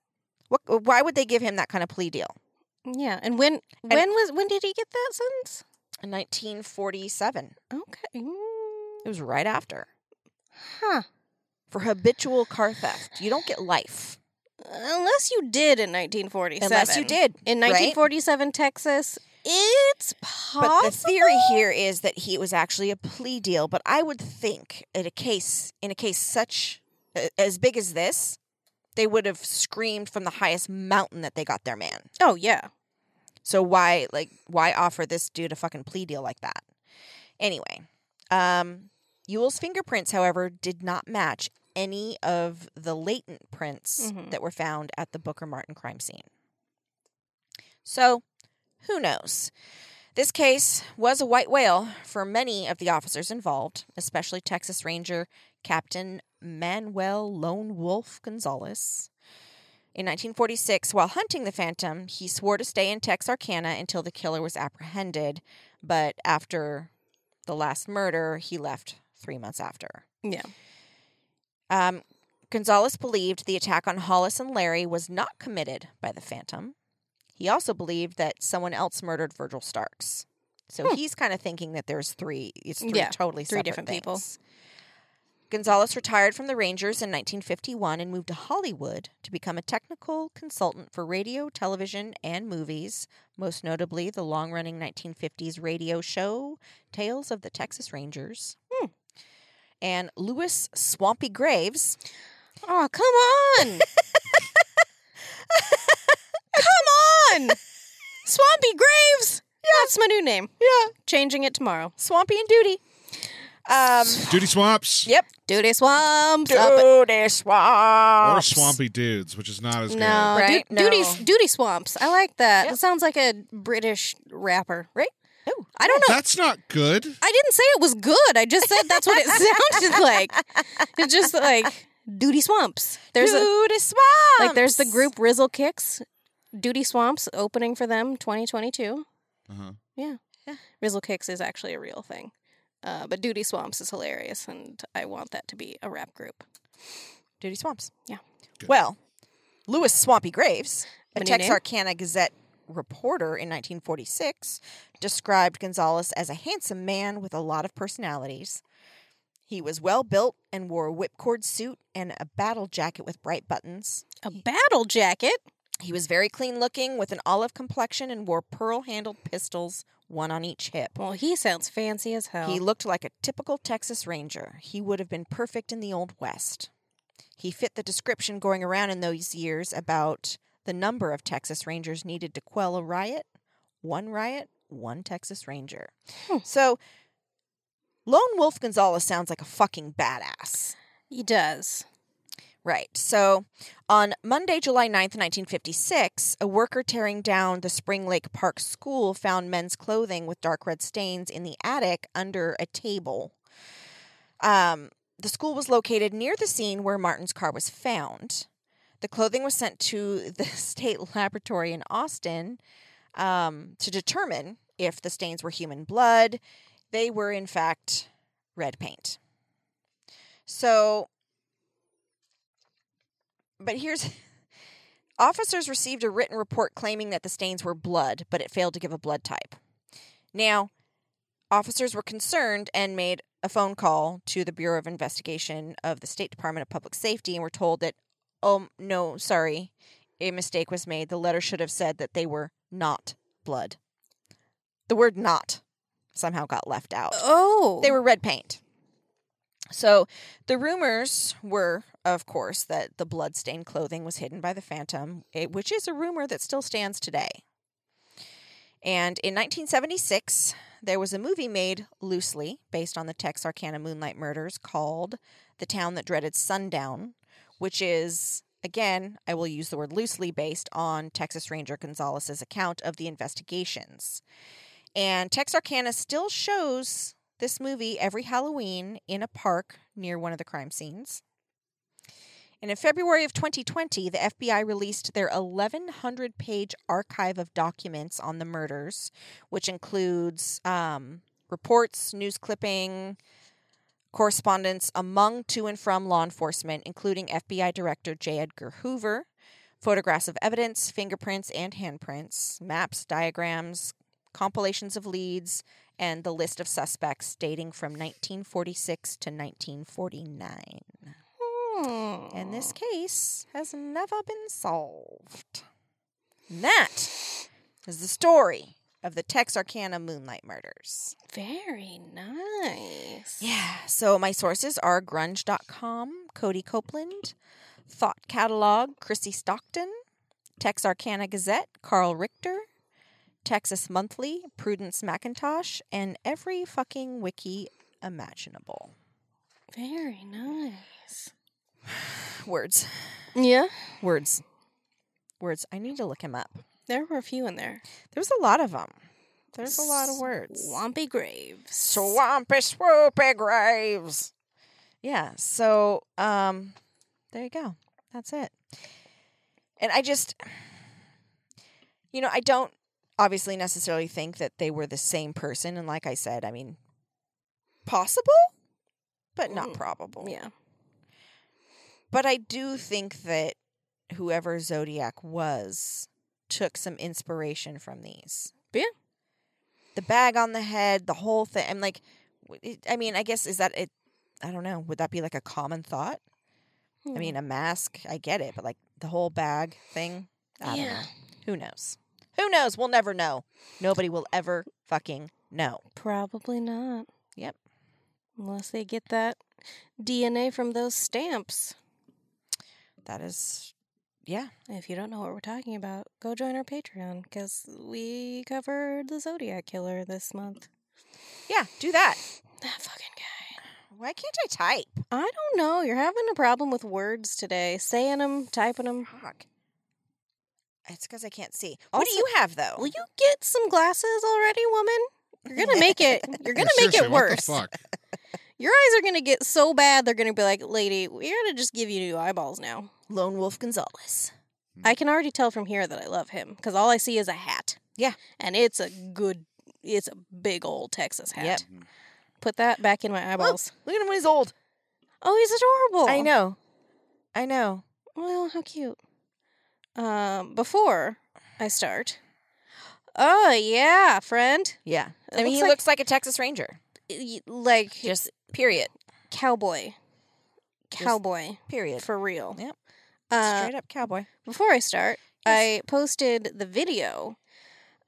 Why would they give him that kind of plea deal? Yeah, and when did he get that sentence? In 1947. Okay. It was right after. Huh. For habitual car theft. You don't get life. Unless you did in 1947. Unless you did. In 1947, right? Texas, it's possible. But the theory here is that it was actually a plea deal. But I would think in a case such as big as this, they would have screamed from the highest mountain that they got their man. Oh, yeah. So why offer this dude a fucking plea deal like that? Anyway, Ewell's fingerprints, however, did not match any of the latent prints that were found at the Booker Martin crime scene. So, who knows? This case was a white whale for many of the officers involved, especially Texas Ranger Captain Manuel Lone Wolf Gonzalez. In 1946, while hunting the Phantom, he swore to stay in Texarkana until the killer was apprehended, but after the last murder, he left 3 months after. Yeah. Gonzalez believed the attack on Hollis and Larey was not committed by the Phantom. He also believed that someone else murdered Virgil Starks. So he's kind of thinking that there's three different people. Gonzalez retired from the Rangers in 1951 and moved to Hollywood to become a technical consultant for radio, television, and movies, most notably the long-running 1950s radio show, Tales of the Texas Rangers. And Louis Swampy Graves. Oh, come on! Come on! Swampy Graves! Yeah. That's my new name. Yeah. Changing it tomorrow. Swampy and Doodie. Doodie Swamps. Yep. Doodie Swamps. Doodie Swamps. Or Swampy Dudes, which is not as good. No, right? Doodie Swamps. I like that. Yep. It sounds like a British rapper, right? Oh, I don't know. That's not good. I didn't say it was good. I just said that's what it sounded like. It's just like Doodie Swamps. Doodie Swamps. Like there's the group Rizzle Kicks. Doodie Swamps opening for them 2022. Yeah. Rizzle Kicks is actually a real thing. But Doodie Swamps is hilarious, and I want that to be a rap group. Doodie Swamps. Yeah. Good. Well, Louis Swampy Graves, a Texarkana Gazette reporter in 1946, described Gonzalez as a handsome man with a lot of personalities. He was well built and wore a whipcord suit and a battle jacket with bright buttons. A battle jacket? He was very clean looking with an olive complexion and wore pearl-handled pistols, one on each hip. Well, he sounds fancy as hell. He looked like a typical Texas Ranger. He would have been perfect in the Old West. He fit the description going around in those years about the number of Texas Rangers needed to quell a riot, one Texas Ranger. So, Lone Wolf Gonzalez sounds like a fucking badass. He does. Right. So, on Monday, July 9th, 1956, a worker tearing down the Spring Lake Park School found men's clothing with dark red stains in the attic under a table. The school was located near the scene where Martin's car was found. The clothing was sent to the state laboratory in Austin to determine if the stains were human blood. They were, in fact, red paint. So, but here's, officers received a written report claiming that the stains were blood, but it failed to give a blood type. Now, officers were concerned and made a phone call to the Bureau of Investigation of the State Department of Public Safety and were told that, oh, no, sorry. A mistake was made. The letter should have said that they were not blood. The word not somehow got left out. Oh. They were red paint. So the rumors were, of course, that the blood-stained clothing was hidden by the Phantom, which is a rumor that still stands today. And in 1976, there was a movie made loosely based on the Texarkana Moonlight Murders called The Town That Dreaded Sundown, which is, again, I will use the word loosely, based on Texas Ranger Gonzalez's account of the investigations. And Texarkana still shows this movie every Halloween in a park near one of the crime scenes. And in February of 2020, the FBI released their 1,100-page archive of documents on the murders, which includes reports, news clipping, correspondence among, to, and from law enforcement, including FBI Director J. Edgar Hoover, photographs of evidence, fingerprints, and handprints, maps, diagrams, compilations of leads, and the list of suspects dating from 1946 to 1949. And this case has never been solved. And that is the story of the Texarkana Moonlight Murders. Very nice. Yeah. So my sources are grunge.com, Cody Copeland, Thought Catalog, Chrissy Stockton, Texarkana Gazette, Carl Richter, Texas Monthly, Prudence McIntosh, and every fucking wiki imaginable. Very nice. Words. Yeah? Words. I need to look him up. There were a few in there. There's a lot of them. There's a lot of words. Swampy Graves. Swampy, swoopy Graves. Yeah, so there you go. That's it. And I just, I don't obviously necessarily think that they were the same person. And like I said, I mean, possible, but not probable. Yeah. But I do think that whoever Zodiac was took some inspiration from these. Yeah. The bag on the head, the whole thing. I'm like, I mean, I guess, is that it? I don't know. Would that be like a common thought? I mean, a mask, I get it. But like the whole bag thing, I don't know. Who knows? Who knows? We'll never know. Nobody will ever fucking know. Probably not. Yep. Unless they get that DNA from those stamps. That is, yeah. If you don't know what we're talking about, go join our Patreon, because we covered the Zodiac Killer this month. Yeah, do that. That fucking guy. Why can't I type? I don't know. You're having a problem with words today. Saying them, typing them. Fuck. It's because I can't see. What do you have, though? Will you get some glasses already, woman? You're going to make it, you're going to make it worse. What the fuck? Your eyes are going to get so bad, they're going to be like, lady, we're going to just give you new eyeballs now. Lone Wolf Gonzalez. I can already tell from here that I love him, because all I see is a hat. Yeah. And it's a good, it's a big old Texas hat. Yep. Put that back in my eyeballs. Look at him when he's old. Oh, he's adorable. I know. I know. Well, how cute. Before I start. Oh, yeah, friend. Yeah. I mean, he looks like a Texas Ranger. Like, just period. Cowboy. Cowboy. Just period. For real. Yep. Straight up cowboy. Before I start, yes. I posted the video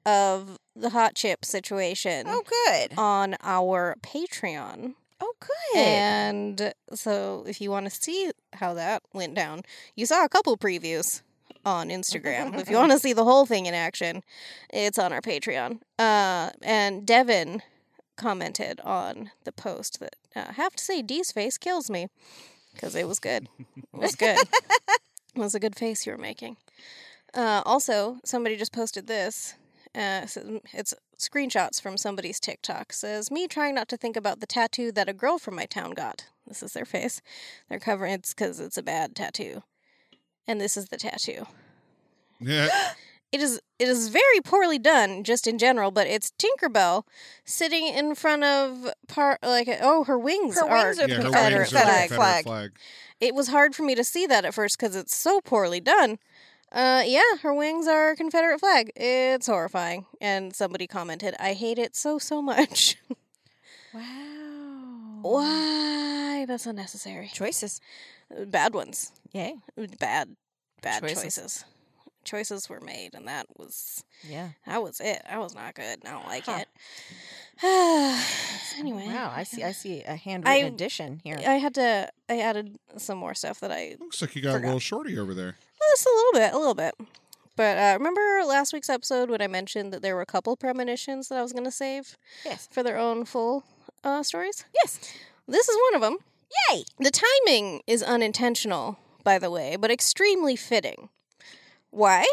of the hot chip situation. Oh, good. On our Patreon. Oh, good. And so if you want to see how that went down, you saw a couple previews on Instagram. If you want to see the whole thing in action, it's on our Patreon. And Devin commented on the post that, I have to say, Dee's face kills me, because it was good. It was good. It was a good face you were making. Also, somebody just posted this. It's screenshots from somebody's TikTok. It says, me trying not to think about the tattoo that a girl from my town got. This is their face. They're covering it because it's a bad tattoo. And this is the tattoo. Yeah. It is very poorly done, just in general, but it's Tinkerbell sitting in front of her wings are Confederate flag. It was hard for me to see that at first because it's so poorly done. Yeah, her wings are Confederate flag. It's horrifying. And somebody commented, I hate it so, so much. Wow. Why? That's unnecessary. Choices. Bad ones. Yay. Bad choices. Choices were made, and that was it. That was not good. I don't like it. Anyway. Wow, I see a handwritten edition here. I added some more stuff that I looks like you got forgot. A little shorty over there. Well, just a little bit. But remember last week's episode when I mentioned that there were a couple premonitions that I was going to save? Yes. For their own full stories? Yes. This is one of them. Yay! The timing is unintentional, by the way, but extremely fitting. Why?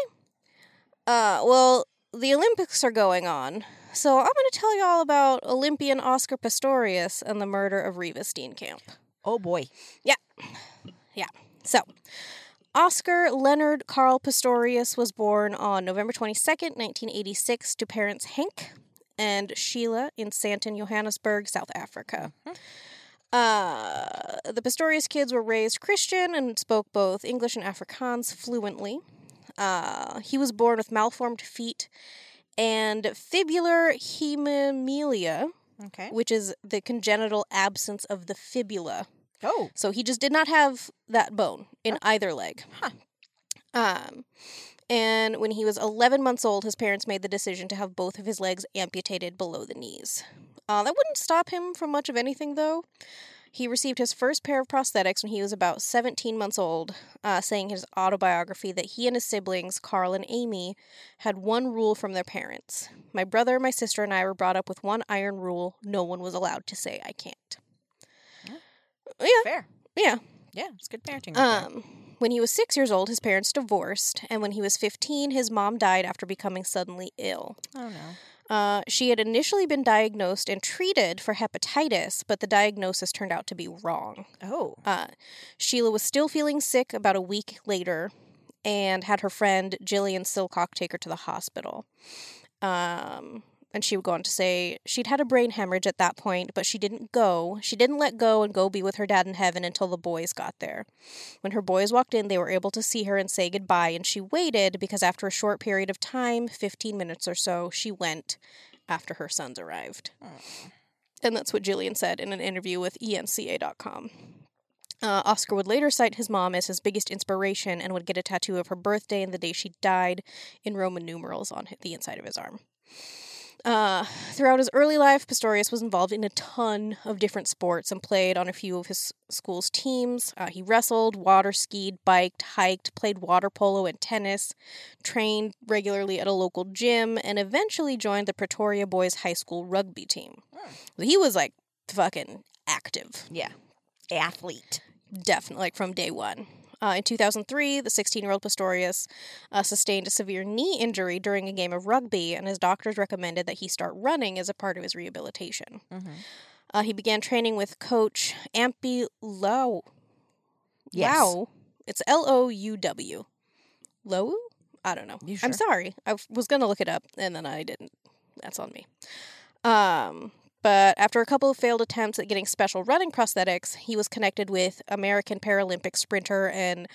Well, the Olympics are going on, so I'm going to tell you all about Olympian Oscar Pistorius and the murder of Reeva Steenkamp. Oh, boy. Yeah. Yeah. So, Oscar Leonard Carl Pistorius was born on November 22nd, 1986, to parents Hank and Sheila in Santon, Johannesburg, South Africa. Mm-hmm. The Pistorius kids were raised Christian and spoke both English and Afrikaans fluently. He was born with malformed feet and fibular hemimelia, which is the congenital absence of the fibula. Oh. So he just did not have that bone in either leg. Huh. And when he was 11 months old, his parents made the decision to have both of his legs amputated below the knees. That wouldn't stop him from much of anything, though. He received his first pair of prosthetics when he was about 17 months old, saying in his autobiography that he and his siblings, Carl and Amy, had one rule from their parents. My brother, my sister, and I were brought up with one iron rule. No one was allowed to say, I can't. Yeah. Yeah. Fair. Yeah. Yeah, it's good parenting. When he was 6 years old, his parents divorced, and when he was 15, his mom died after becoming suddenly ill. Oh, no. She had initially been diagnosed and treated for hepatitis, but the diagnosis turned out to be wrong. Oh. Sheila was still feeling sick about a week later and had her friend Jillian Silcock take her to the hospital. And she would go on to say she'd had a brain hemorrhage at that point, but she didn't go. She didn't let go and go be with her dad in heaven until the boys got there. When her boys walked in, they were able to see her and say goodbye, and she waited because after a short period of time, 15 minutes or so, she went after her sons arrived. Oh. And that's what Jillian said in an interview with ENCA.com. Oscar would later cite his mom as his biggest inspiration and would get a tattoo of her birthday and the day she died in Roman numerals on the inside of his arm. Throughout his early life, Pistorius was involved in a ton of different sports and played on a few of his school's teams. He wrestled, water skied, biked, hiked, played water polo and tennis, trained regularly at a local gym, and eventually joined the Pretoria Boys High School rugby team. So he was, like, fucking active. Yeah. Athlete. Definitely, like, from day one. In 2003, the 16-year-old Pistorius sustained a severe knee injury during a game of rugby, and his doctors recommended that he start running as a part of his rehabilitation. Mm-hmm. He began training with coach Ampie Louw. Yes. Wow. It's L-O-U-W. Low? I don't know. You sure? I'm sorry. I was going to look it up, and then I didn't. That's on me. But after a couple of failed attempts at getting special running prosthetics, he was connected with American Paralympic sprinter and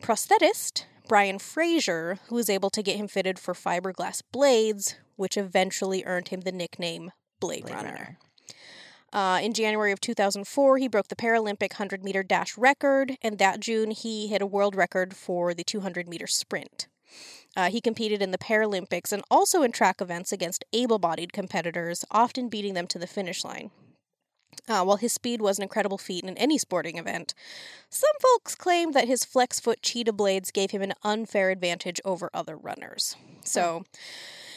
prosthetist Brian Fraser, who was able to get him fitted for fiberglass blades, which eventually earned him the nickname Blade Runner. In January of 2004, he broke the Paralympic 100-meter dash record, and that June he hit a world record for the 200-meter sprint. He competed in the Paralympics and also in track events against able-bodied competitors, often beating them to the finish line. While his speed was an incredible feat in any sporting event, some folks claimed that his flex-foot cheetah blades gave him an unfair advantage over other runners. So,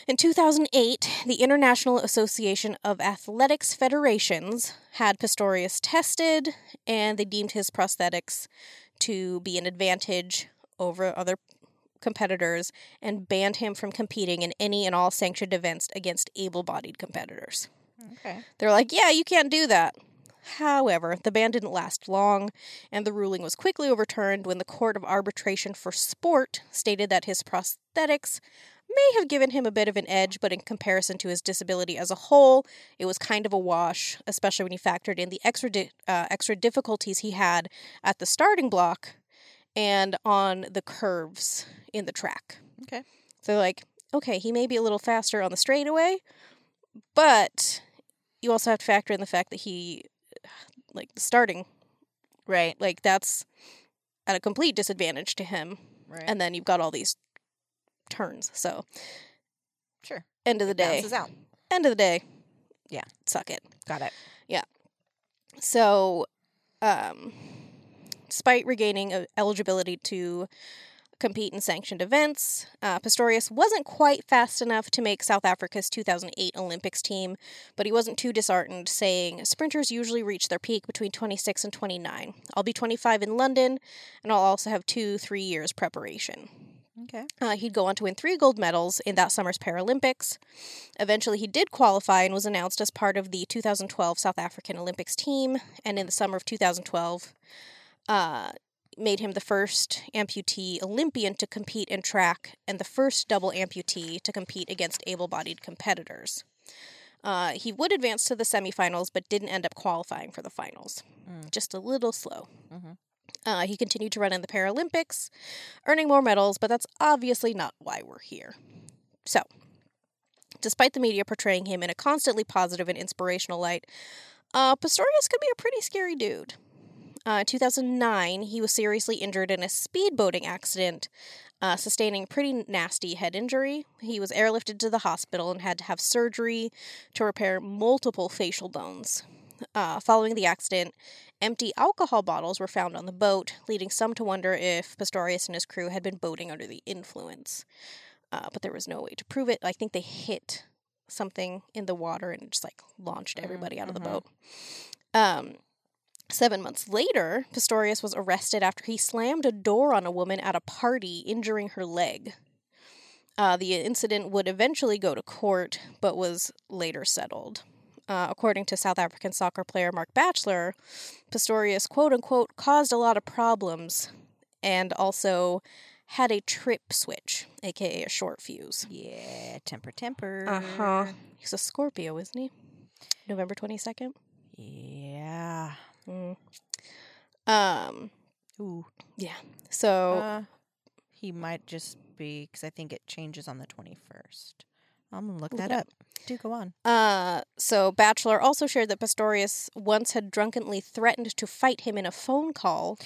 in 2008, the International Association of Athletics Federations had Pistorius tested, and they deemed his prosthetics to be an advantage over other competitors and banned him from competing in any and all sanctioned events against able-bodied competitors. Okay. They're like, yeah, you can't do that. However, the ban didn't last long, and the ruling was quickly overturned when the Court of Arbitration for Sport stated that his prosthetics may have given him a bit of an edge, but in comparison to his disability as a whole, it was kind of a wash, especially when he factored in the extra difficulties he had at the starting block and on the curves in the track. Okay. So, like, okay, he may be a little faster on the straightaway, but you also have to factor in the fact that he, like, starting, right? Like, that's at a complete disadvantage to him. Right. And then you've got all these turns. So, sure. End of the day. Yeah. Suck it. Got it. Yeah. So, despite regaining eligibility to compete in sanctioned events, Pistorius wasn't quite fast enough to make South Africa's 2008 Olympics team, but he wasn't too disheartened, saying, "Sprinters usually reach their peak between 26 and 29. I'll be 25 in London, and I'll also have 2-3 years preparation." Okay. He'd go on to win 3 gold medals in that summer's Paralympics. Eventually, he did qualify and was announced as part of the 2012 South African Olympics team, and in the summer of 2012... made him the first amputee Olympian to compete in track and the first double amputee to compete against able-bodied competitors. He would advance to the semifinals, but didn't end up qualifying for the finals. Just a little slow. Mm-hmm. He continued to run in the Paralympics, earning more medals, but that's obviously not why we're here. So, despite the media portraying him in a constantly positive and inspirational light, Pistorius could be a pretty scary dude. In 2009, he was seriously injured in a speedboating accident, sustaining a pretty nasty head injury. He was airlifted to the hospital and had to have surgery to repair multiple facial bones. Following the accident, empty alcohol bottles were found on the boat, leading some to wonder if Pistorius and his crew had been boating under the influence. But there was no way to prove it. I think they hit something in the water and just, like, launched everybody out of the boat. 7 months later, Pistorius was arrested after he slammed a door on a woman at a party, injuring her leg. The incident would eventually go to court, but was later settled. According to South African soccer player Mark Batchelor, Pistorius, quote-unquote, caused a lot of problems and also had a trip switch, a.k.a. a short fuse. Yeah, temper. Uh-huh. He's a Scorpio, isn't he? November 22nd? Yeah. Mm. Ooh. Yeah. So. He might just be, because I think it changes on the 21st. I'm going to look that up. Do go on. So Batchelor also shared that Pistorius once had drunkenly threatened to fight him in a phone call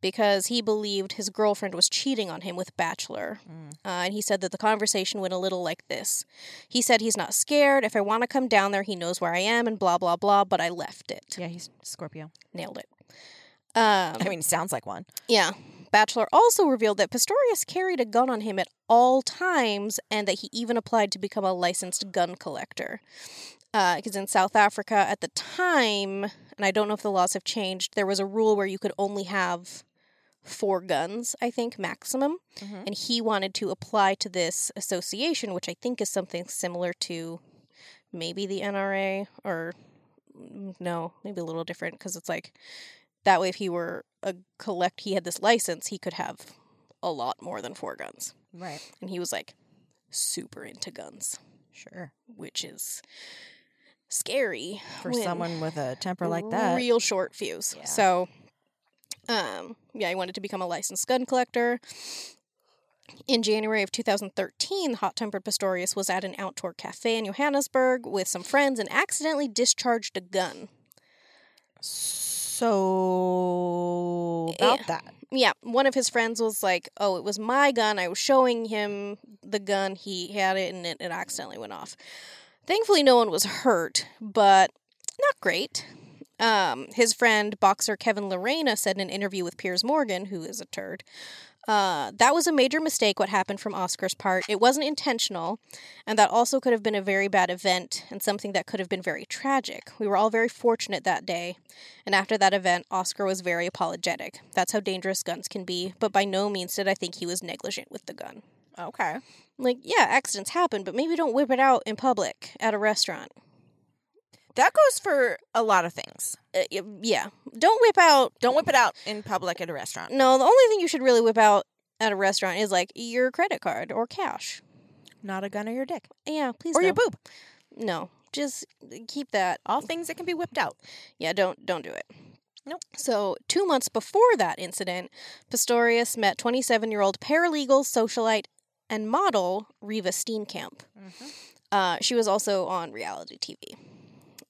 because he believed his girlfriend was cheating on him with Batchelor. Mm. And he said that the conversation went a little like this. He said, he's not scared. If I want to come down there, he knows where I am and blah, blah, blah. But I left it. Yeah, he's Scorpio. Nailed it. I mean, sounds like one. Yeah. Batchelor also revealed that Pistorius carried a gun on him at all times and that he even applied to become a licensed gun collector. Because in South Africa at the time, and I don't know if the laws have changed, there was a rule where you could only have 4 guns, I think, maximum. Mm-hmm. And he wanted to apply to this association, which I think is something similar to maybe the NRA or no, maybe a little different because it's like... That way, if he were he had this license, he could have a lot more than 4 guns. Right. And he was, like, super into guns. Sure. Which is scary. For someone with a temper like that. Real short fuse. Yeah. So, he wanted to become a licensed gun collector. In January of 2013, hot-tempered Pistorius was at an outdoor cafe in Johannesburg with some friends and accidentally discharged a gun. So, about that. Yeah. One of his friends was like, oh, it was my gun. I was showing him the gun. He had it, and it accidentally went off. Thankfully, no one was hurt, but not great. His friend, boxer Kevin Lerena, said in an interview with Piers Morgan, who is a turd, that was a major mistake what happened from Oscar's part. It wasn't intentional, and that also could have been a very bad event and something that could have been very tragic. We were all very fortunate that day, and after that event, Oscar was very apologetic. That's how dangerous guns can be, but by no means did I think he was negligent with the gun. Okay. Like, yeah, accidents happen, but maybe don't whip it out in public at a restaurant. That goes for a lot of things. Yeah. Don't whip it out in public at a restaurant. No, the only thing you should really whip out at a restaurant is, like, your credit card or cash. Not a gun or your dick. Yeah, please Or no. Your boob. No. Just keep that. All things that can be whipped out. Yeah, don't do it. Nope. So 2 months before that incident, Pistorius met 27-year-old paralegal, socialite, and model Reeva Steenkamp. Mm-hmm. She was also on reality TV.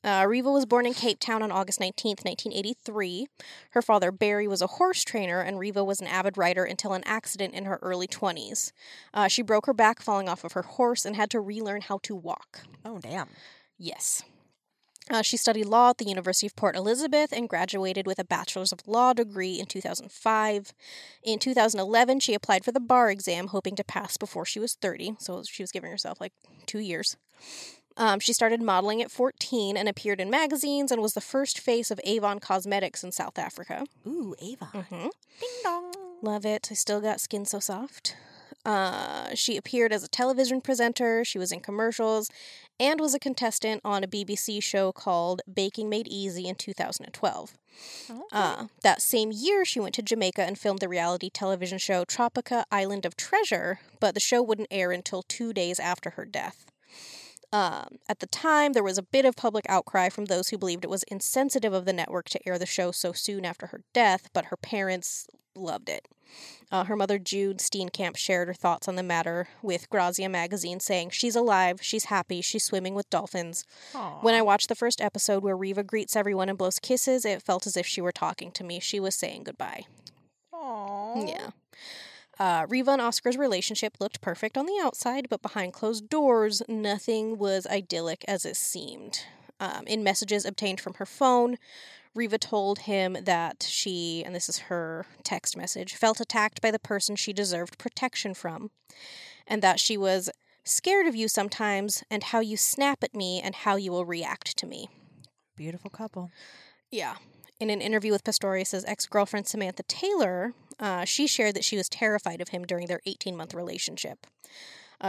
Reeva was born in Cape Town on August 19th, 1983. Her father, Barry, was a horse trainer, and Reeva was an avid rider until an accident in her early 20s. She broke her back falling off of her horse and had to relearn how to walk. Oh, damn. Yes. She studied law at the University of Port Elizabeth and graduated with a Bachelor's of Law degree in 2005. In 2011, she applied for the bar exam, hoping to pass before she was 30. So she was giving herself, 2 years. She started modeling at 14 and appeared in magazines and was the first face of Avon Cosmetics in South Africa. Ooh, Avon. Mm-hmm. Ding dong. Love it. I still got skin so soft. She appeared as a television presenter, she was in commercials, and was a contestant on a BBC show called Baking Made Easy in 2012. Okay. That same year, she went to Jamaica and filmed the reality television show Tropica Island of Treasure, but the show wouldn't air until 2 days after her death. At the time, there was a bit of public outcry from those who believed it was insensitive of the network to air the show so soon after her death, but her parents loved it. Her mother, June Steenkamp, shared her thoughts on the matter with Grazia magazine, saying, "She's alive, she's happy, she's swimming with dolphins. Aww. When I watched the first episode where Reeva greets everyone and blows kisses, it felt as if she were talking to me. She was saying goodbye." Aww. Yeah. Reeva and Oscar's relationship looked perfect on the outside, but behind closed doors, nothing was idyllic as it seemed. In messages obtained from her phone, Reeva told him that she, and this is her text message, felt attacked by the person she deserved protection from, and that she was scared of you sometimes and how you snap at me and how you will react to me. Beautiful couple. Yeah. In an interview with Pistorius' ex-girlfriend Samantha Taylor, she shared that she was terrified of him during their 18-month relationship.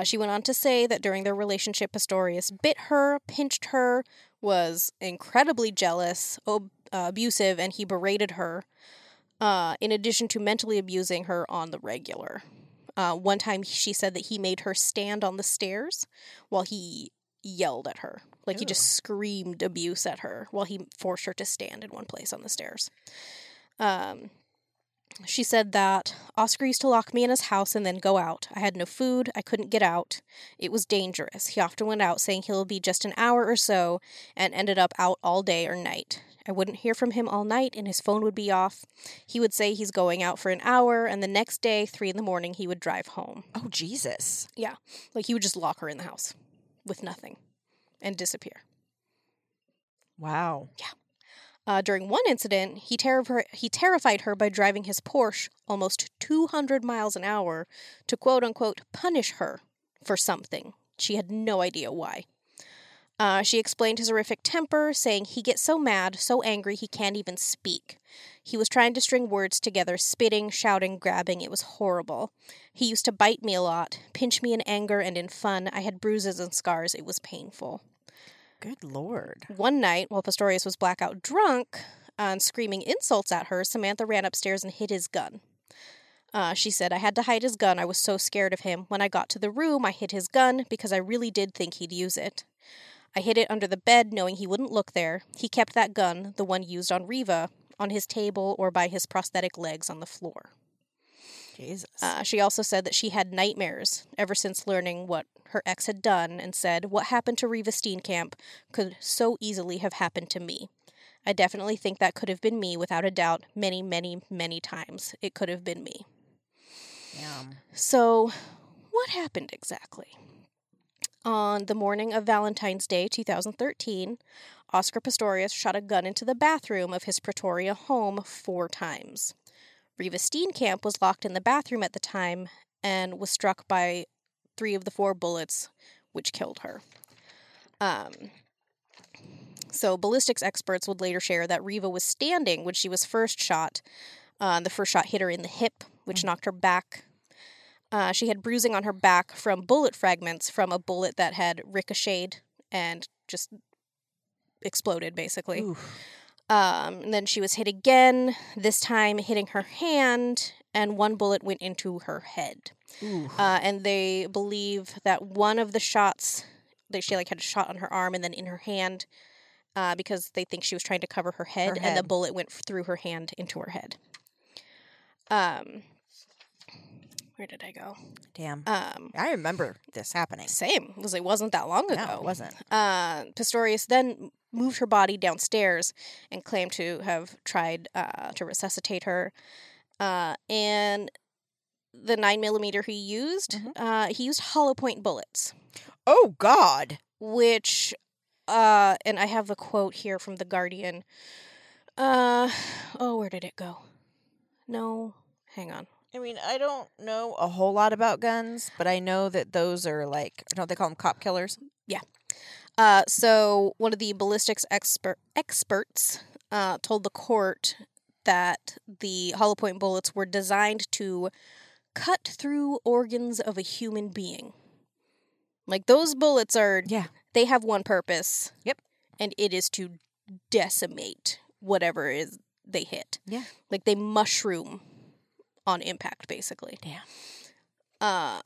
She went on to say that during their relationship, Pistorius bit her, pinched her, was incredibly jealous, abusive, and he berated her, in addition to mentally abusing her on the regular. One time she said that he made her stand on the stairs while he yelled at her. Like, he just screamed abuse at her while he forced her to stand in one place on the stairs. She said that Oscar used to lock me in his house and then go out. I had no food. I couldn't get out. It was dangerous. He often went out saying he'll be just an hour or so and ended up out all day or night. I wouldn't hear from him all night and his phone would be off. He would say he's going out for an hour and the next day, 3 a.m, he would drive home. Oh, Jesus. Yeah. Like, he would just lock her in the house with nothing and disappear. Wow. Yeah. During one incident, he terrified her by driving his Porsche almost 200 miles an hour to, quote-unquote, punish her for something. She had no idea why. She explained his horrific temper, saying he gets so mad, so angry, he can't even speak. He was trying to string words together, spitting, shouting, grabbing. It was horrible. He used to bite me a lot, pinch me in anger and in fun. I had bruises and scars. It was painful. Good Lord. One night, while Pistorius was blackout drunk and screaming insults at her, Samantha ran upstairs and hid his gun. She said, I had to hide his gun. I was so scared of him. When I got to the room, I hid his gun because I really did think he'd use it. I hid it under the bed knowing he wouldn't look there. He kept that gun, the one used on Reeva, on his table or by his prosthetic legs on the floor. Jesus. She also said that she had nightmares ever since learning what her ex had done and said, what happened to Reeva Steenkamp could so easily have happened to me. I definitely think that could have been me without a doubt many, many, many times. It could have been me. Yeah. So what happened exactly? On the morning of Valentine's Day, 2013, Oscar Pistorius shot a gun into the bathroom of his Pretoria home 4 times. Reeva Steenkamp was locked in the bathroom at the time and was struck by 3 of the 4 bullets, which killed her. So ballistics experts would later share that Reeva was standing when she was first shot. The first shot hit her in the hip, which knocked her back. She had bruising on her back from bullet fragments from a bullet that had ricocheted and just exploded, basically. Oof. And then she was hit again, this time hitting her hand, and 1 bullet went into her head. And they believe that one of the shots, that she had a shot on her arm and then in her hand, because they think she was trying to cover her head, and the bullet went through her hand into her head. Where did I go? Damn. I remember this happening. Same, because it wasn't that long ago. No, it wasn't. Pistorius then moved her body downstairs and claimed to have tried to resuscitate her. And the 9mm he used, he used hollow point bullets. Oh, God. Which, and I have a quote here from The Guardian. Where did it go? No, hang on. I mean, I don't know a whole lot about guns, but I know that those are like, don't they call them cop killers? Yeah. So one of the ballistics experts told the court that the hollow point bullets were designed to cut through organs of a human being. Like, those bullets are, they have one purpose. Yep. And it is to decimate whatever is they hit. Yeah. Like, they mushroom on impact, basically. Damn.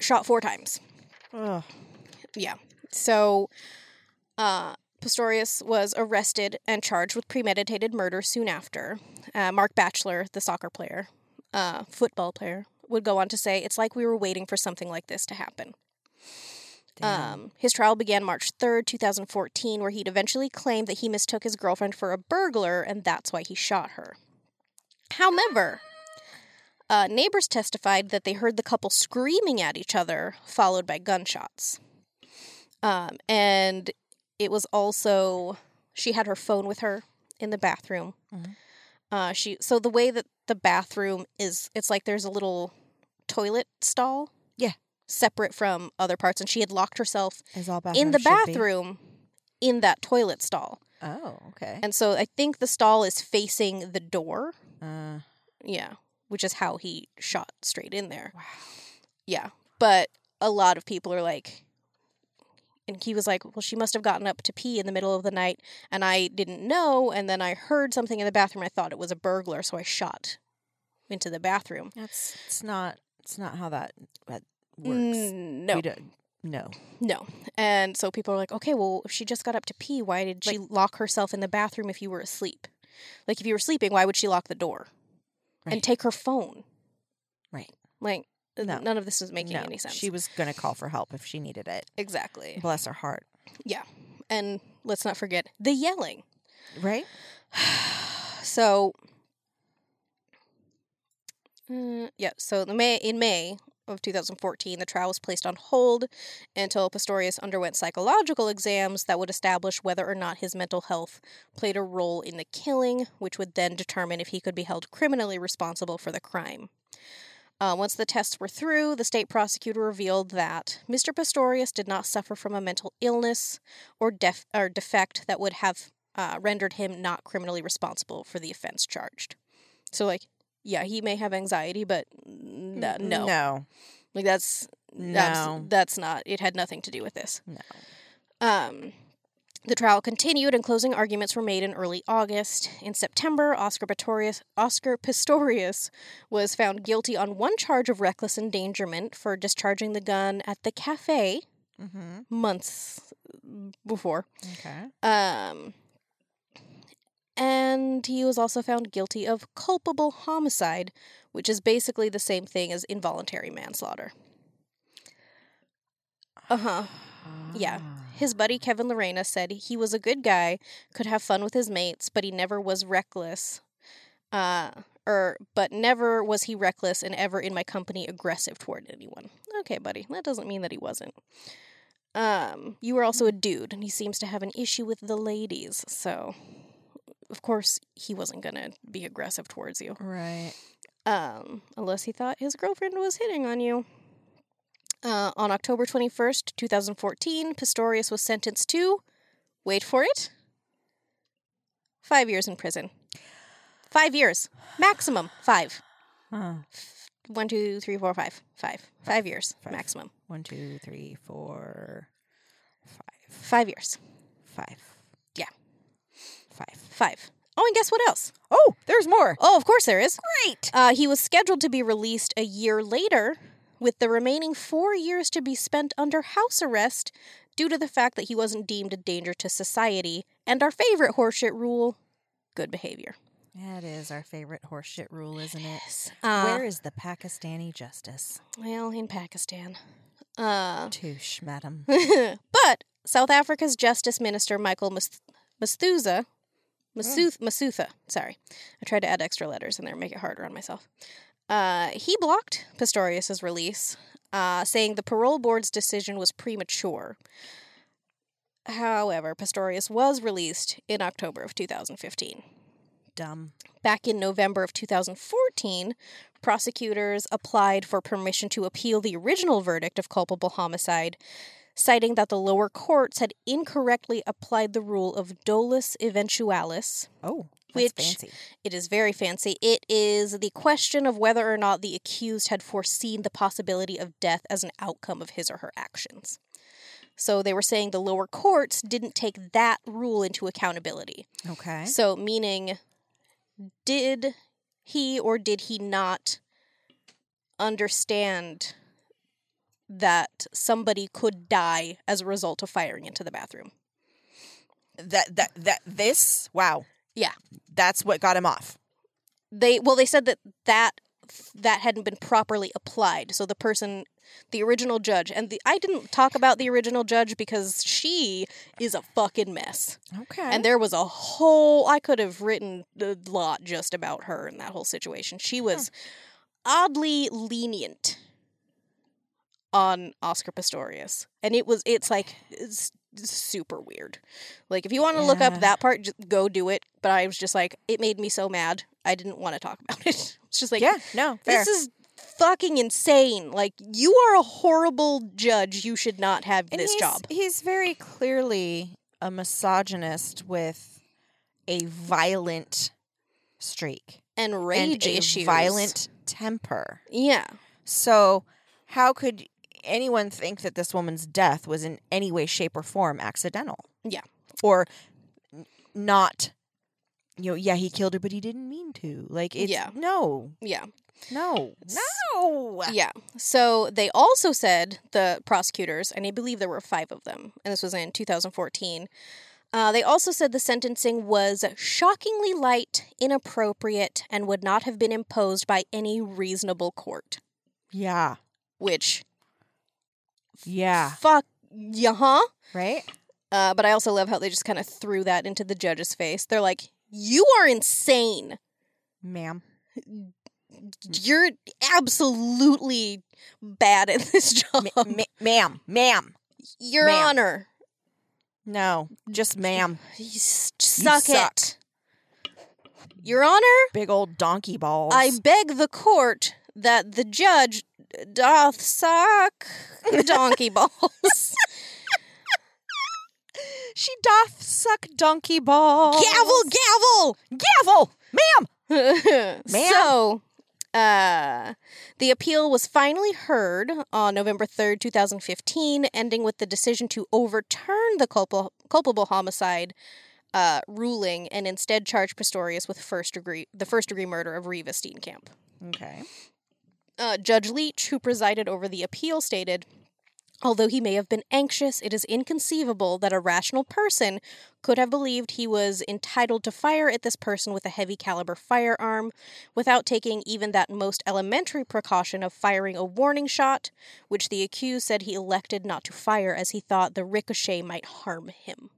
Shot 4 times. Ugh. Yeah. So, Pistorius was arrested and charged with premeditated murder soon after. Mark Batchelor, the soccer player, football player, would go on to say, it's like we were waiting for something like this to happen. His trial began March 3rd, 2014, where he'd eventually claimed that he mistook his girlfriend for a burglar, and that's why he shot her. However, neighbors testified that they heard the couple screaming at each other, followed by gunshots. And it was also, she had her phone with her in the bathroom. Mm-hmm. So the way that the bathroom is, it's like there's a little toilet stall. Yeah. Separate from other parts. And she had locked herself in the bathroom in that toilet stall. Oh, okay. And so I think the stall is facing the door. Yeah. Which is how he shot straight in there. Wow. Yeah. But a lot of people are like, and he was like, well, she must have gotten up to pee in the middle of the night, and I didn't know, and then I heard something in the bathroom. I thought it was a burglar, so I shot into the bathroom. It's not It's not how that works. No. We don't. No. No. And so people are like, okay, well, if she just got up to pee, why did she lock herself in the bathroom if you were asleep? Like, if you were sleeping, why would she lock the door? Right. And take her phone? Right. Like, no. None of this was making any sense. She was going to call for help if she needed it. Exactly. Bless her heart. Yeah. And let's not forget the yelling. Right? So, in May of 2014, the trial was placed on hold until Pistorius underwent psychological exams that would establish whether or not his mental health played a role in the killing, which would then determine if he could be held criminally responsible for the crime. Once the tests were through, the state prosecutor revealed that Mr. Pistorius did not suffer from a mental illness or defect that would have rendered him not criminally responsible for the offense charged. So, yeah, he may have anxiety, but no. No. That's not, it had nothing to do with this. No. The trial continued and closing arguments were made in early August. In September, Oscar Pistorius was found guilty on one charge of reckless endangerment for discharging the gun at the cafe months before. Okay. And he was also found guilty of culpable homicide, which is basically the same thing as involuntary manslaughter. Uh-huh. Yeah. His buddy Kevin Lerena said he was a good guy, could have fun with his mates, but he never was reckless. But never was he reckless and ever in my company aggressive toward anyone. Okay, buddy. That doesn't mean that he wasn't. You were also a dude, and he seems to have an issue with the ladies, so... Of course, he wasn't going to be aggressive towards you. Right. Unless he thought his girlfriend was hitting on you. On October 21st, 2014, Pistorius was sentenced to, wait for it, 5 years in prison. 5 years. Maximum. Five. Huh. 1, 2, 3, 4, 5. 5 years. Five. Maximum. 1, 2, 3, 4, 5. 5 years. Five. Five. Oh, and guess what else? Oh, there's more. Oh, of course there is. Great. He was scheduled to be released a year later, with the remaining 4 years to be spent under house arrest due to the fact that he wasn't deemed a danger to society. And our favorite horseshit rule, good behavior. That is our favorite horseshit rule, isn't it? Where is the Pakistani justice? Well, in Pakistan. Touche, madam. But South Africa's Justice Minister, Michael Masutha, sorry. I tried to add extra letters in there, make it harder on myself. He blocked Pistorius' release, saying the parole board's decision was premature. However, Pistorius was released in October of 2015. Dumb. Back in November of 2014, prosecutors applied for permission to appeal the original verdict of culpable homicide, citing that the lower courts had incorrectly applied the rule of dolus eventualis. Oh, that's fancy. It is very fancy. It is the question of whether or not the accused had foreseen the possibility of death as an outcome of his or her actions. So they were saying the lower courts didn't take that rule into accountability. Okay. So meaning, did he or did he not understand that somebody could die as a result of firing into the bathroom? Wow. Yeah. That's what got him off. They said that hadn't been properly applied. So the original judge, I didn't talk about the original judge because she is a fucking mess. Okay. And there was I could have written a lot just about her and that whole situation. She was oddly lenient on Oscar Pistorius. And it's super weird. Like, if you want to look up that part, just go do it. But I was just like, it made me so mad. I didn't want to talk about it. It's just like, yeah, no, fair. This is fucking insane. Like, you are a horrible judge. You should not have this job. He's very clearly a misogynist with a violent streak. And rage issues. Violent temper. Yeah. So, how could anyone think that this woman's death was in any way, shape, or form accidental? Yeah. Or not you know, yeah, he killed her, but he didn't mean to. Like, it's, yeah. No. Yeah. No. No! Yeah. So they also said, the prosecutors, and I believe there were 5 of them, and this was in 2014, they also said the sentencing was shockingly light, inappropriate, and would not have been imposed by any reasonable court. Yeah. Which... yeah. Fuck. Yeah, huh? Right? But I also love how they just kind of threw that into the judge's face. They're like, you are insane. Ma'am. You're absolutely bad at this job. Ma'am. Your Honor. No, just ma'am. You suck it. Your Honor. Big old donkey balls. I beg the court that the judge doth suck donkey balls. She doth suck donkey balls. Gavel! Gavel! Ma'am! Ma'am! So... the appeal was finally heard on November 3rd, 2015, ending with the decision to overturn the culpable homicide ruling and instead charge Pistorius with the first degree murder of Reeva Steenkamp. Okay. Judge Leach, who presided over the appeal, stated, although he may have been anxious, it is inconceivable that a rational person could have believed he was entitled to fire at this person with a heavy caliber firearm without taking even that most elementary precaution of firing a warning shot, which the accused said he elected not to fire as he thought the ricochet might harm him.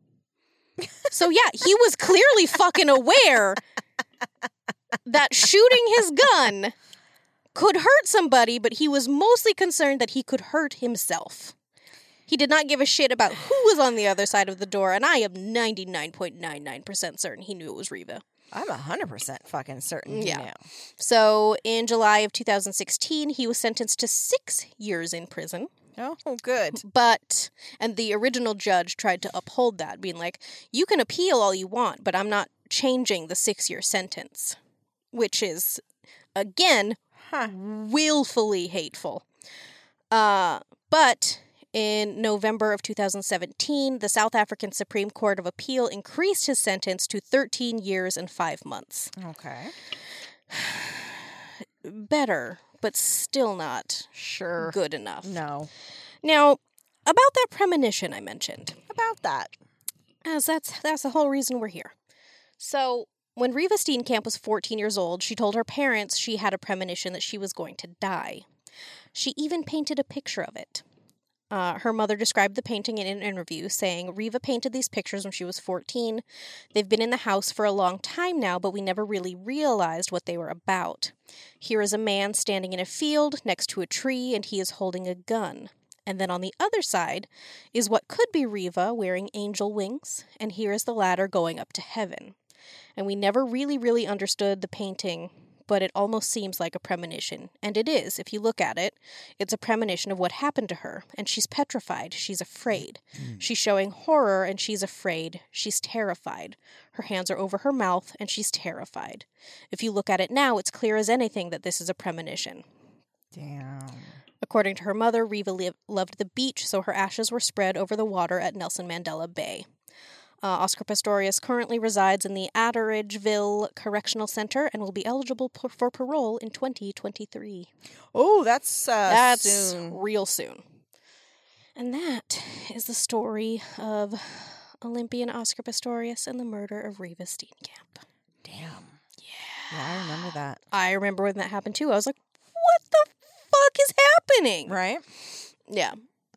So yeah, he was clearly fucking aware that shooting his gun could hurt somebody, but he was mostly concerned that he could hurt himself. He did not give a shit about who was on the other side of the door, and I am 99.99% certain he knew it was Reeva. I'm 100% fucking certain he knew. So, in July of 2016, he was sentenced to 6 years in prison. Oh, good. But, and the original judge tried to uphold that, being like, you can appeal all you want, but I'm not changing the 6-year sentence. Which is, again... willfully hateful. But in November of 2017, the South African Supreme Court of Appeal increased his sentence to 13 years and 5 months. Okay. Better, but still not sure good enough. No. Now, about that premonition I mentioned. About that. As that's the whole reason we're here. So... when Reeva Steenkamp was 14 years old, she told her parents she had a premonition that she was going to die. She even painted a picture of it. Her mother described the painting in an interview, saying, Reeva painted these pictures when she was 14. They've been in the house for a long time now, but we never really realized what they were about. Here is a man standing in a field next to a tree, and he is holding a gun. And then on the other side is what could be Reeva wearing angel wings, and here is the ladder going up to heaven. And we never really understood the painting, but it almost seems like a premonition. And it is. If you look at it, it's a premonition of what happened to her. And she's petrified. She's afraid. She's showing horror, and she's afraid. She's terrified. Her hands are over her mouth, and she's terrified. If you look at it now, it's clear as anything that this is a premonition. Damn. According to her mother, Reeva loved the beach, so her ashes were spread over the water at Nelson Mandela Bay. Oscar Pistorius currently resides in the Atteridgeville Correctional Center and will be eligible for parole in 2023. Oh, that's soon. Real soon. And that is the story of Olympian Oscar Pistorius and the murder of Reeva Steenkamp. Damn. Yeah, I remember that. I remember when that happened, too. I was like, what the fuck is happening? Right? Yeah.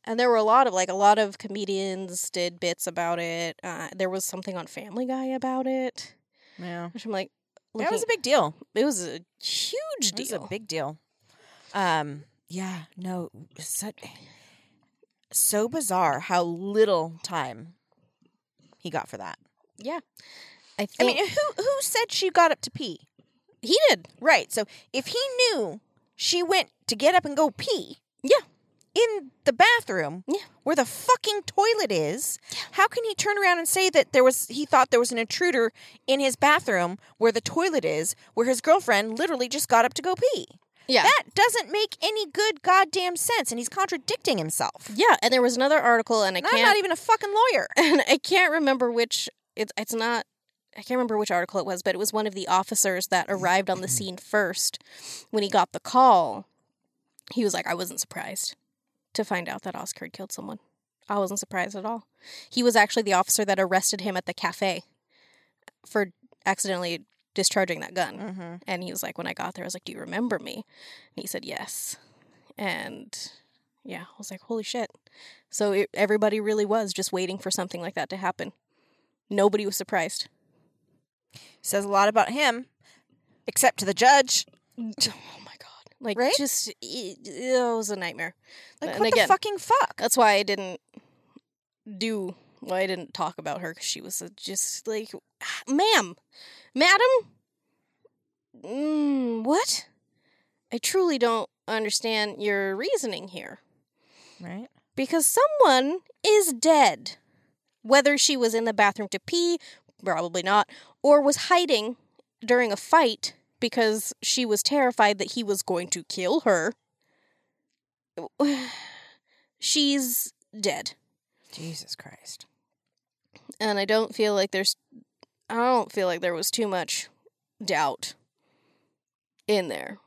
And there were a lot of comedians did bits about it. There was something on Family Guy about it. Yeah. Which I'm like... that was a big deal. It was a huge deal. It was a big deal. Yeah, no. So bizarre how little time he got for that. Yeah. I mean, who said she got up to pee? He did. Right. So if he knew she went to get up and go pee... yeah. In the bathroom, where the fucking toilet is, how can he turn around and say that he thought there was an intruder in his bathroom where the toilet is, where his girlfriend literally just got up to go pee? Yeah. That doesn't make any good goddamn sense, and he's contradicting himself. Yeah, and there was another article, and I'm not even a fucking lawyer. And I can't remember which, it's not, I can't remember which article it was, but it was one of the officers that arrived on the scene first. When he got the call, he was like, I wasn't surprised to find out that Oscar had killed someone. I wasn't surprised at all. He was actually the officer that arrested him at the cafe for accidentally discharging that gun. Mm-hmm. And he was like, when I got there, I was like, do you remember me? And he said, yes. And yeah, I was like, holy shit. So everybody really was just waiting for something like that to happen. Nobody was surprised. Says a lot about him, except to the judge. Oh my God. Like, right? Just, it was a nightmare. Like, and what again, the fucking fuck? That's why I didn't talk about her, because she was just like, ma'am, madam, what? I truly don't understand your reasoning here. Right. Because someone is dead. Whether she was in the bathroom to pee, probably not, or was hiding during a fight because she was terrified that he was going to kill her. She's dead. Jesus Christ. And I don't feel like there was too much doubt in there.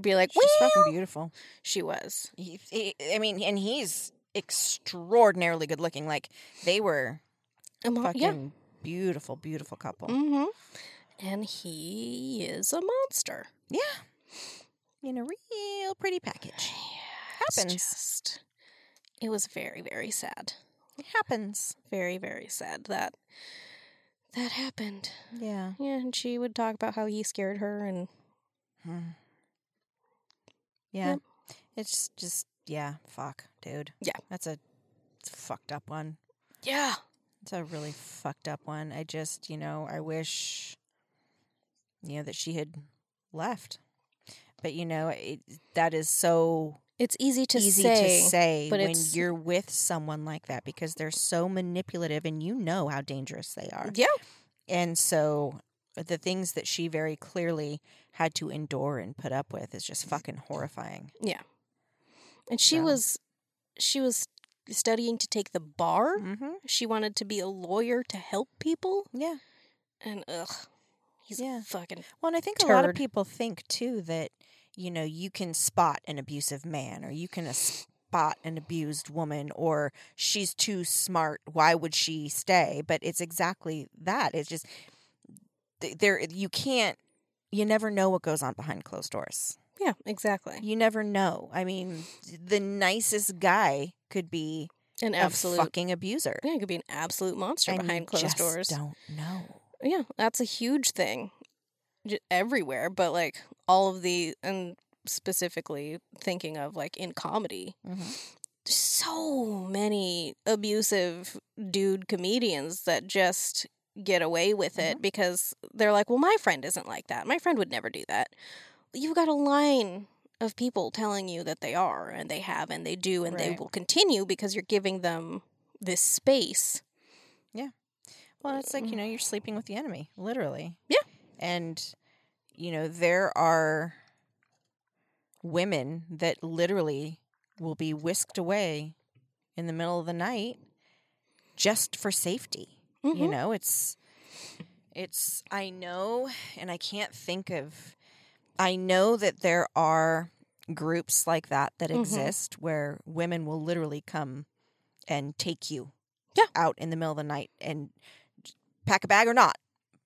Be like, she's fucking beautiful. She was. I mean, and he's extraordinarily good looking. Like, they were fucking beautiful, beautiful couple. Mm-hmm. And he is a monster. Yeah. In a real pretty package. Yeah, happens. It was very, very sad. It happens. Very, very sad that happened. Yeah. Yeah, and she would talk about how he scared her and... Yeah. Yep. It's just, fuck, dude. Yeah. That's a fucked up one. Yeah. It's a really fucked up one. I just, I wish, that she had left. But, that is so... It's easy to say but when you're with someone like that, because they're so manipulative and how dangerous they are. Yeah. And so the things that she very clearly had to endure and put up with is just fucking horrifying. Yeah. And she was studying to take the bar. Mm-hmm. She wanted to be a lawyer to help people. Yeah. And he's a fucking turd. Well, and I think a lot of people think too that you can spot an abusive man, or you can spot an abused woman, or she's too smart. Why would she stay? But it's exactly that. It's just there. You never know what goes on behind closed doors. Yeah, exactly. You never know. I mean, the nicest guy could be an absolute fucking abuser. Yeah, he could be an absolute monster behind closed doors. You just don't know. Yeah, that's a huge thing. Everywhere, but like all of the, and specifically thinking of like in comedy, so many abusive dude comedians that just get away with it because they're like, well, my friend isn't like that. My friend would never do that. You've got a line of people telling you that they are, and they have, and they do, and they will continue because you're giving them this space. Yeah. Well, it's like, you're sleeping with the enemy, literally. Yeah. And, there are women that literally will be whisked away in the middle of the night just for safety. Mm-hmm. I know that there are groups like that exist where women will literally come and take you out in the middle of the night, and pack a bag or not.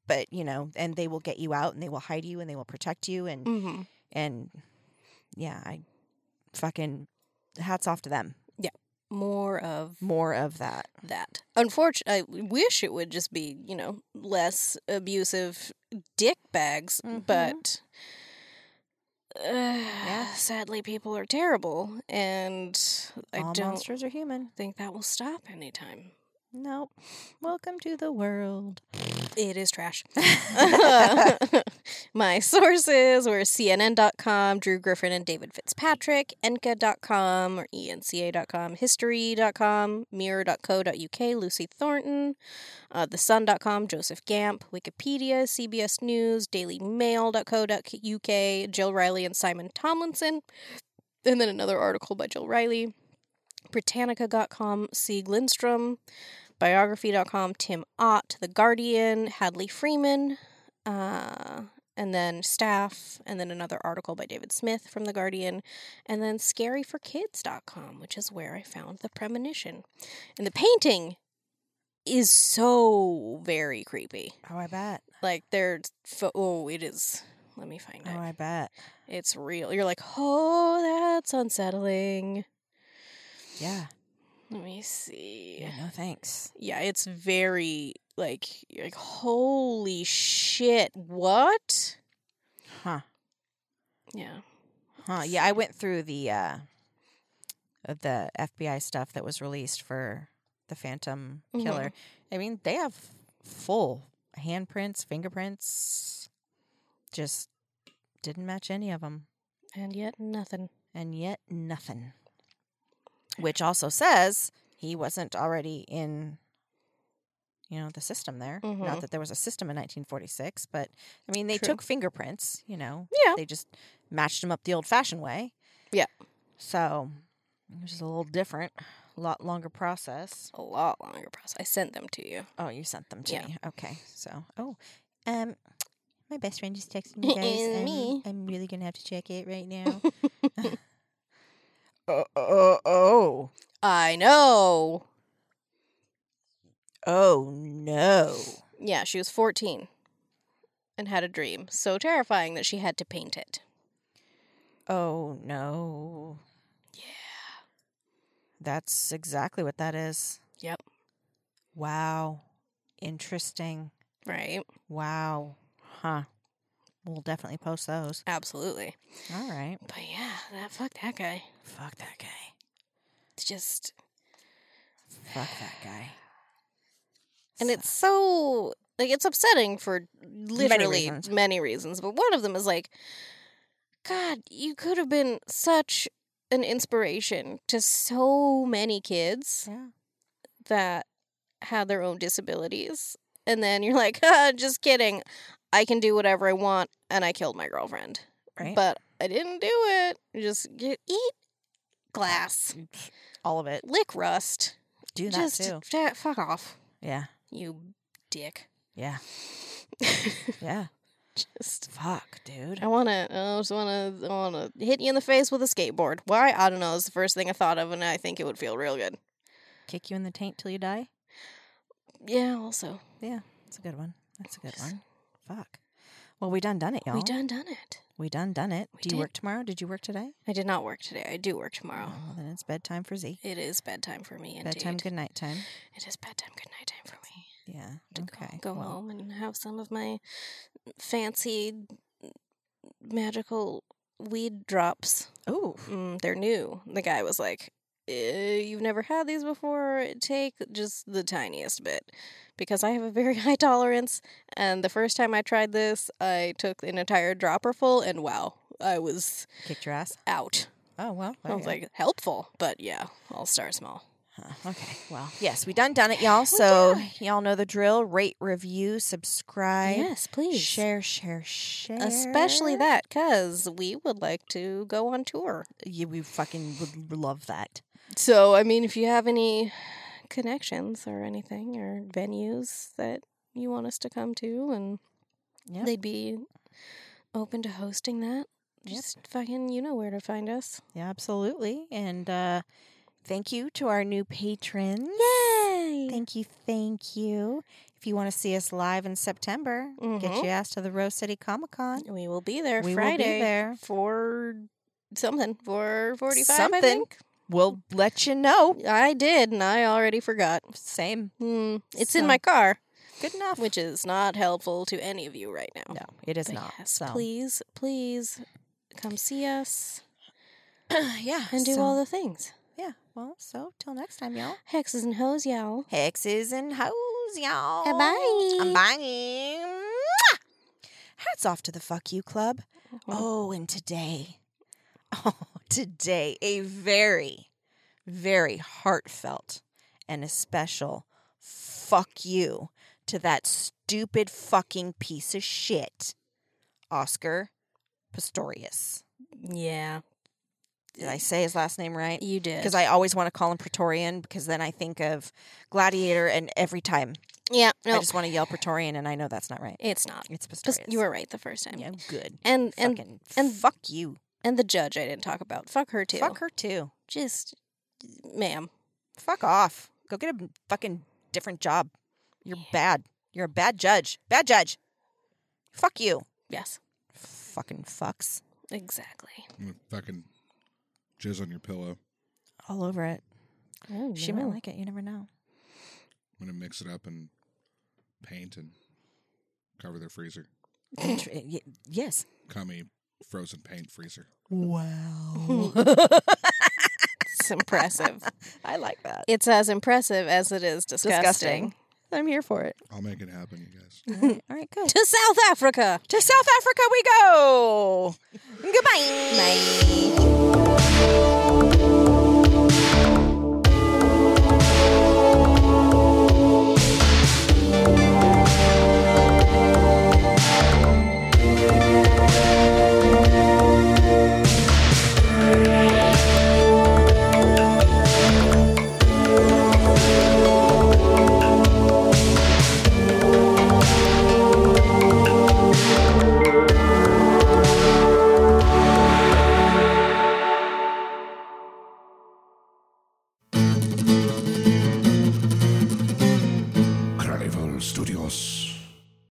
But, and they will get you out, and they will hide you, and they will protect you. And, I fucking hats off to them. Yeah. More of that. That. Unfortunately, I wish it would just be, less abusive dick bags. Mm-hmm. But sadly, people are terrible. And I don't monsters are human. Think that will stop anytime. Nope. Welcome to the world. It is trash. My sources were CNN.com, Drew Griffin and David Fitzpatrick, Enca.com or ENCA.com, History.com, Mirror.co.uk, Lucy Thornton, TheSun.com, Joseph Gamp, Wikipedia, CBS News, DailyMail.co.uk, Jill Riley and Simon Tomlinson, and then another article by Jill Riley. Britannica.com, Sieg Lindstrom, biography.com, Tim Ott, The Guardian, Hadley Freeman, and then Staff, and then another article by David Smith from The Guardian, and then scaryforkids.com, which is where I found the premonition. And the painting is so very creepy. Oh, I bet. Like, there's... Oh, it is... Let me find it. Oh, I bet. It's real. You're like, oh, that's unsettling. Yeah. Let me see. Yeah, no thanks. Yeah, it's very, like holy shit, what? Huh. Yeah. Huh. Yeah, I went through the FBI stuff that was released for the Phantom Killer. Mm-hmm. I mean, they have full handprints, fingerprints. Just didn't match any of them. And yet nothing. And yet nothing. Which also says he wasn't already in, the system there. Mm-hmm. Not that there was a system in 1946, but, I mean, they took fingerprints, Yeah. They just matched them up the old-fashioned way. Yeah. So, it was just a little different. A lot longer process. A lot longer process. I sent them to you. Oh, you sent them to me. Okay. So, my best friend just texted me, guys. And me. I'm really going to have to check it right now. Oh. I know. Oh, no. Yeah, she was 14 and had a dream so terrifying that she had to paint it. Oh, no. Yeah. That's exactly what that is. Yep. Wow. Interesting. Right. Wow. Huh. We'll definitely post those. Absolutely. All right. But yeah, fuck that guy. Fuck that guy. It's just... Fuck that guy. And so. It's so... Like, it's upsetting for literally many reasons. But one of them is like, God, you could have been such an inspiration to so many kids that had their own disabilities. And then you're like, just kidding. I can do whatever I want, and I killed my girlfriend. Right. But I didn't do it. Just eat glass. All of it. Lick rust. Do that, too. Fuck off. Yeah. You dick. Yeah. Yeah. Just. Fuck, dude. I want to hit you in the face with a skateboard. Why? I don't know. It's the first thing I thought of, and I think it would feel real good. Kick you in the taint till you die? Yeah, also. Yeah. That's a good one. That's a good one. Fuck. Well, we done it, y'all. We done it. Do you work tomorrow? Did you work today? I did not work today. I do work tomorrow. Oh, well, then it's bedtime for Z. It is bedtime for me, indeed. Bedtime, good night time. It is bedtime, good night time for me. Yeah. To okay. Go home and have some of my fancy magical weed drops. Ooh. They're new. The guy was like, you've never had these before, take just the tiniest bit, because I have a very high tolerance, and the first time I tried this, I took an entire dropper full, and wow, I was... Kicked your ass? Out. Oh, well. I was like, helpful, but yeah, I'll start small. Huh. Okay, well, yes, we done it, y'all, so y'all know the drill. Rate, review, subscribe. Yes, please. Share. Especially that, because we would like to go on tour. Yeah, we fucking would love that. So, I mean, if you have any connections or anything or venues that you want us to come to, and they'd be open to hosting that, just fucking, where to find us. Yeah, absolutely. And thank you to our new patrons. Yay! Thank you. If you want to see us live in September, get your ass to the Rose City Comic Con. We will be there Friday for something, 4:45, I think. We'll let you know. I did, and I already forgot. Same. It's in my car. Good enough. Which is not helpful to any of you right now. No, it is not. Yes, so. Please come see us. And do all the things. Yeah. Well, so till next time, y'all. Hexes and hoes, y'all. Hexes and hoes, y'all. Bye. Bye. Hats off to the Fuck You Club. Mm-hmm. Oh, and today. Today, a very, very heartfelt and a special fuck you to that stupid fucking piece of shit, Oscar Pistorius. Yeah. Did I say his last name right? You did. Because I always want to call him Praetorian, because then I think of Gladiator, and every time. Yeah. Nope. I just want to yell Praetorian, and I know that's not right. It's not. It's Pistorius. You were right the first time. Yeah, good. And fuck you. And the judge I didn't talk about. Fuck her, too. Fuck her, too. Just, ma'am. Fuck off. Go get a fucking different job. You're bad. You're a bad judge. Bad judge. Fuck you. Yes. Fucking fucks. Exactly. Fucking jizz on your pillow. All over it. Oh, she might like it. You never know. I'm going to mix it up and paint and cover their freezer. Yes. Cummy frozen paint freezer. Wow. It's impressive. I like that. It's as impressive as it is disgusting. I'm here for it. I'll make it happen, you guys. All right, good. To South Africa. To South Africa we go. Goodbye. Bye. Studios.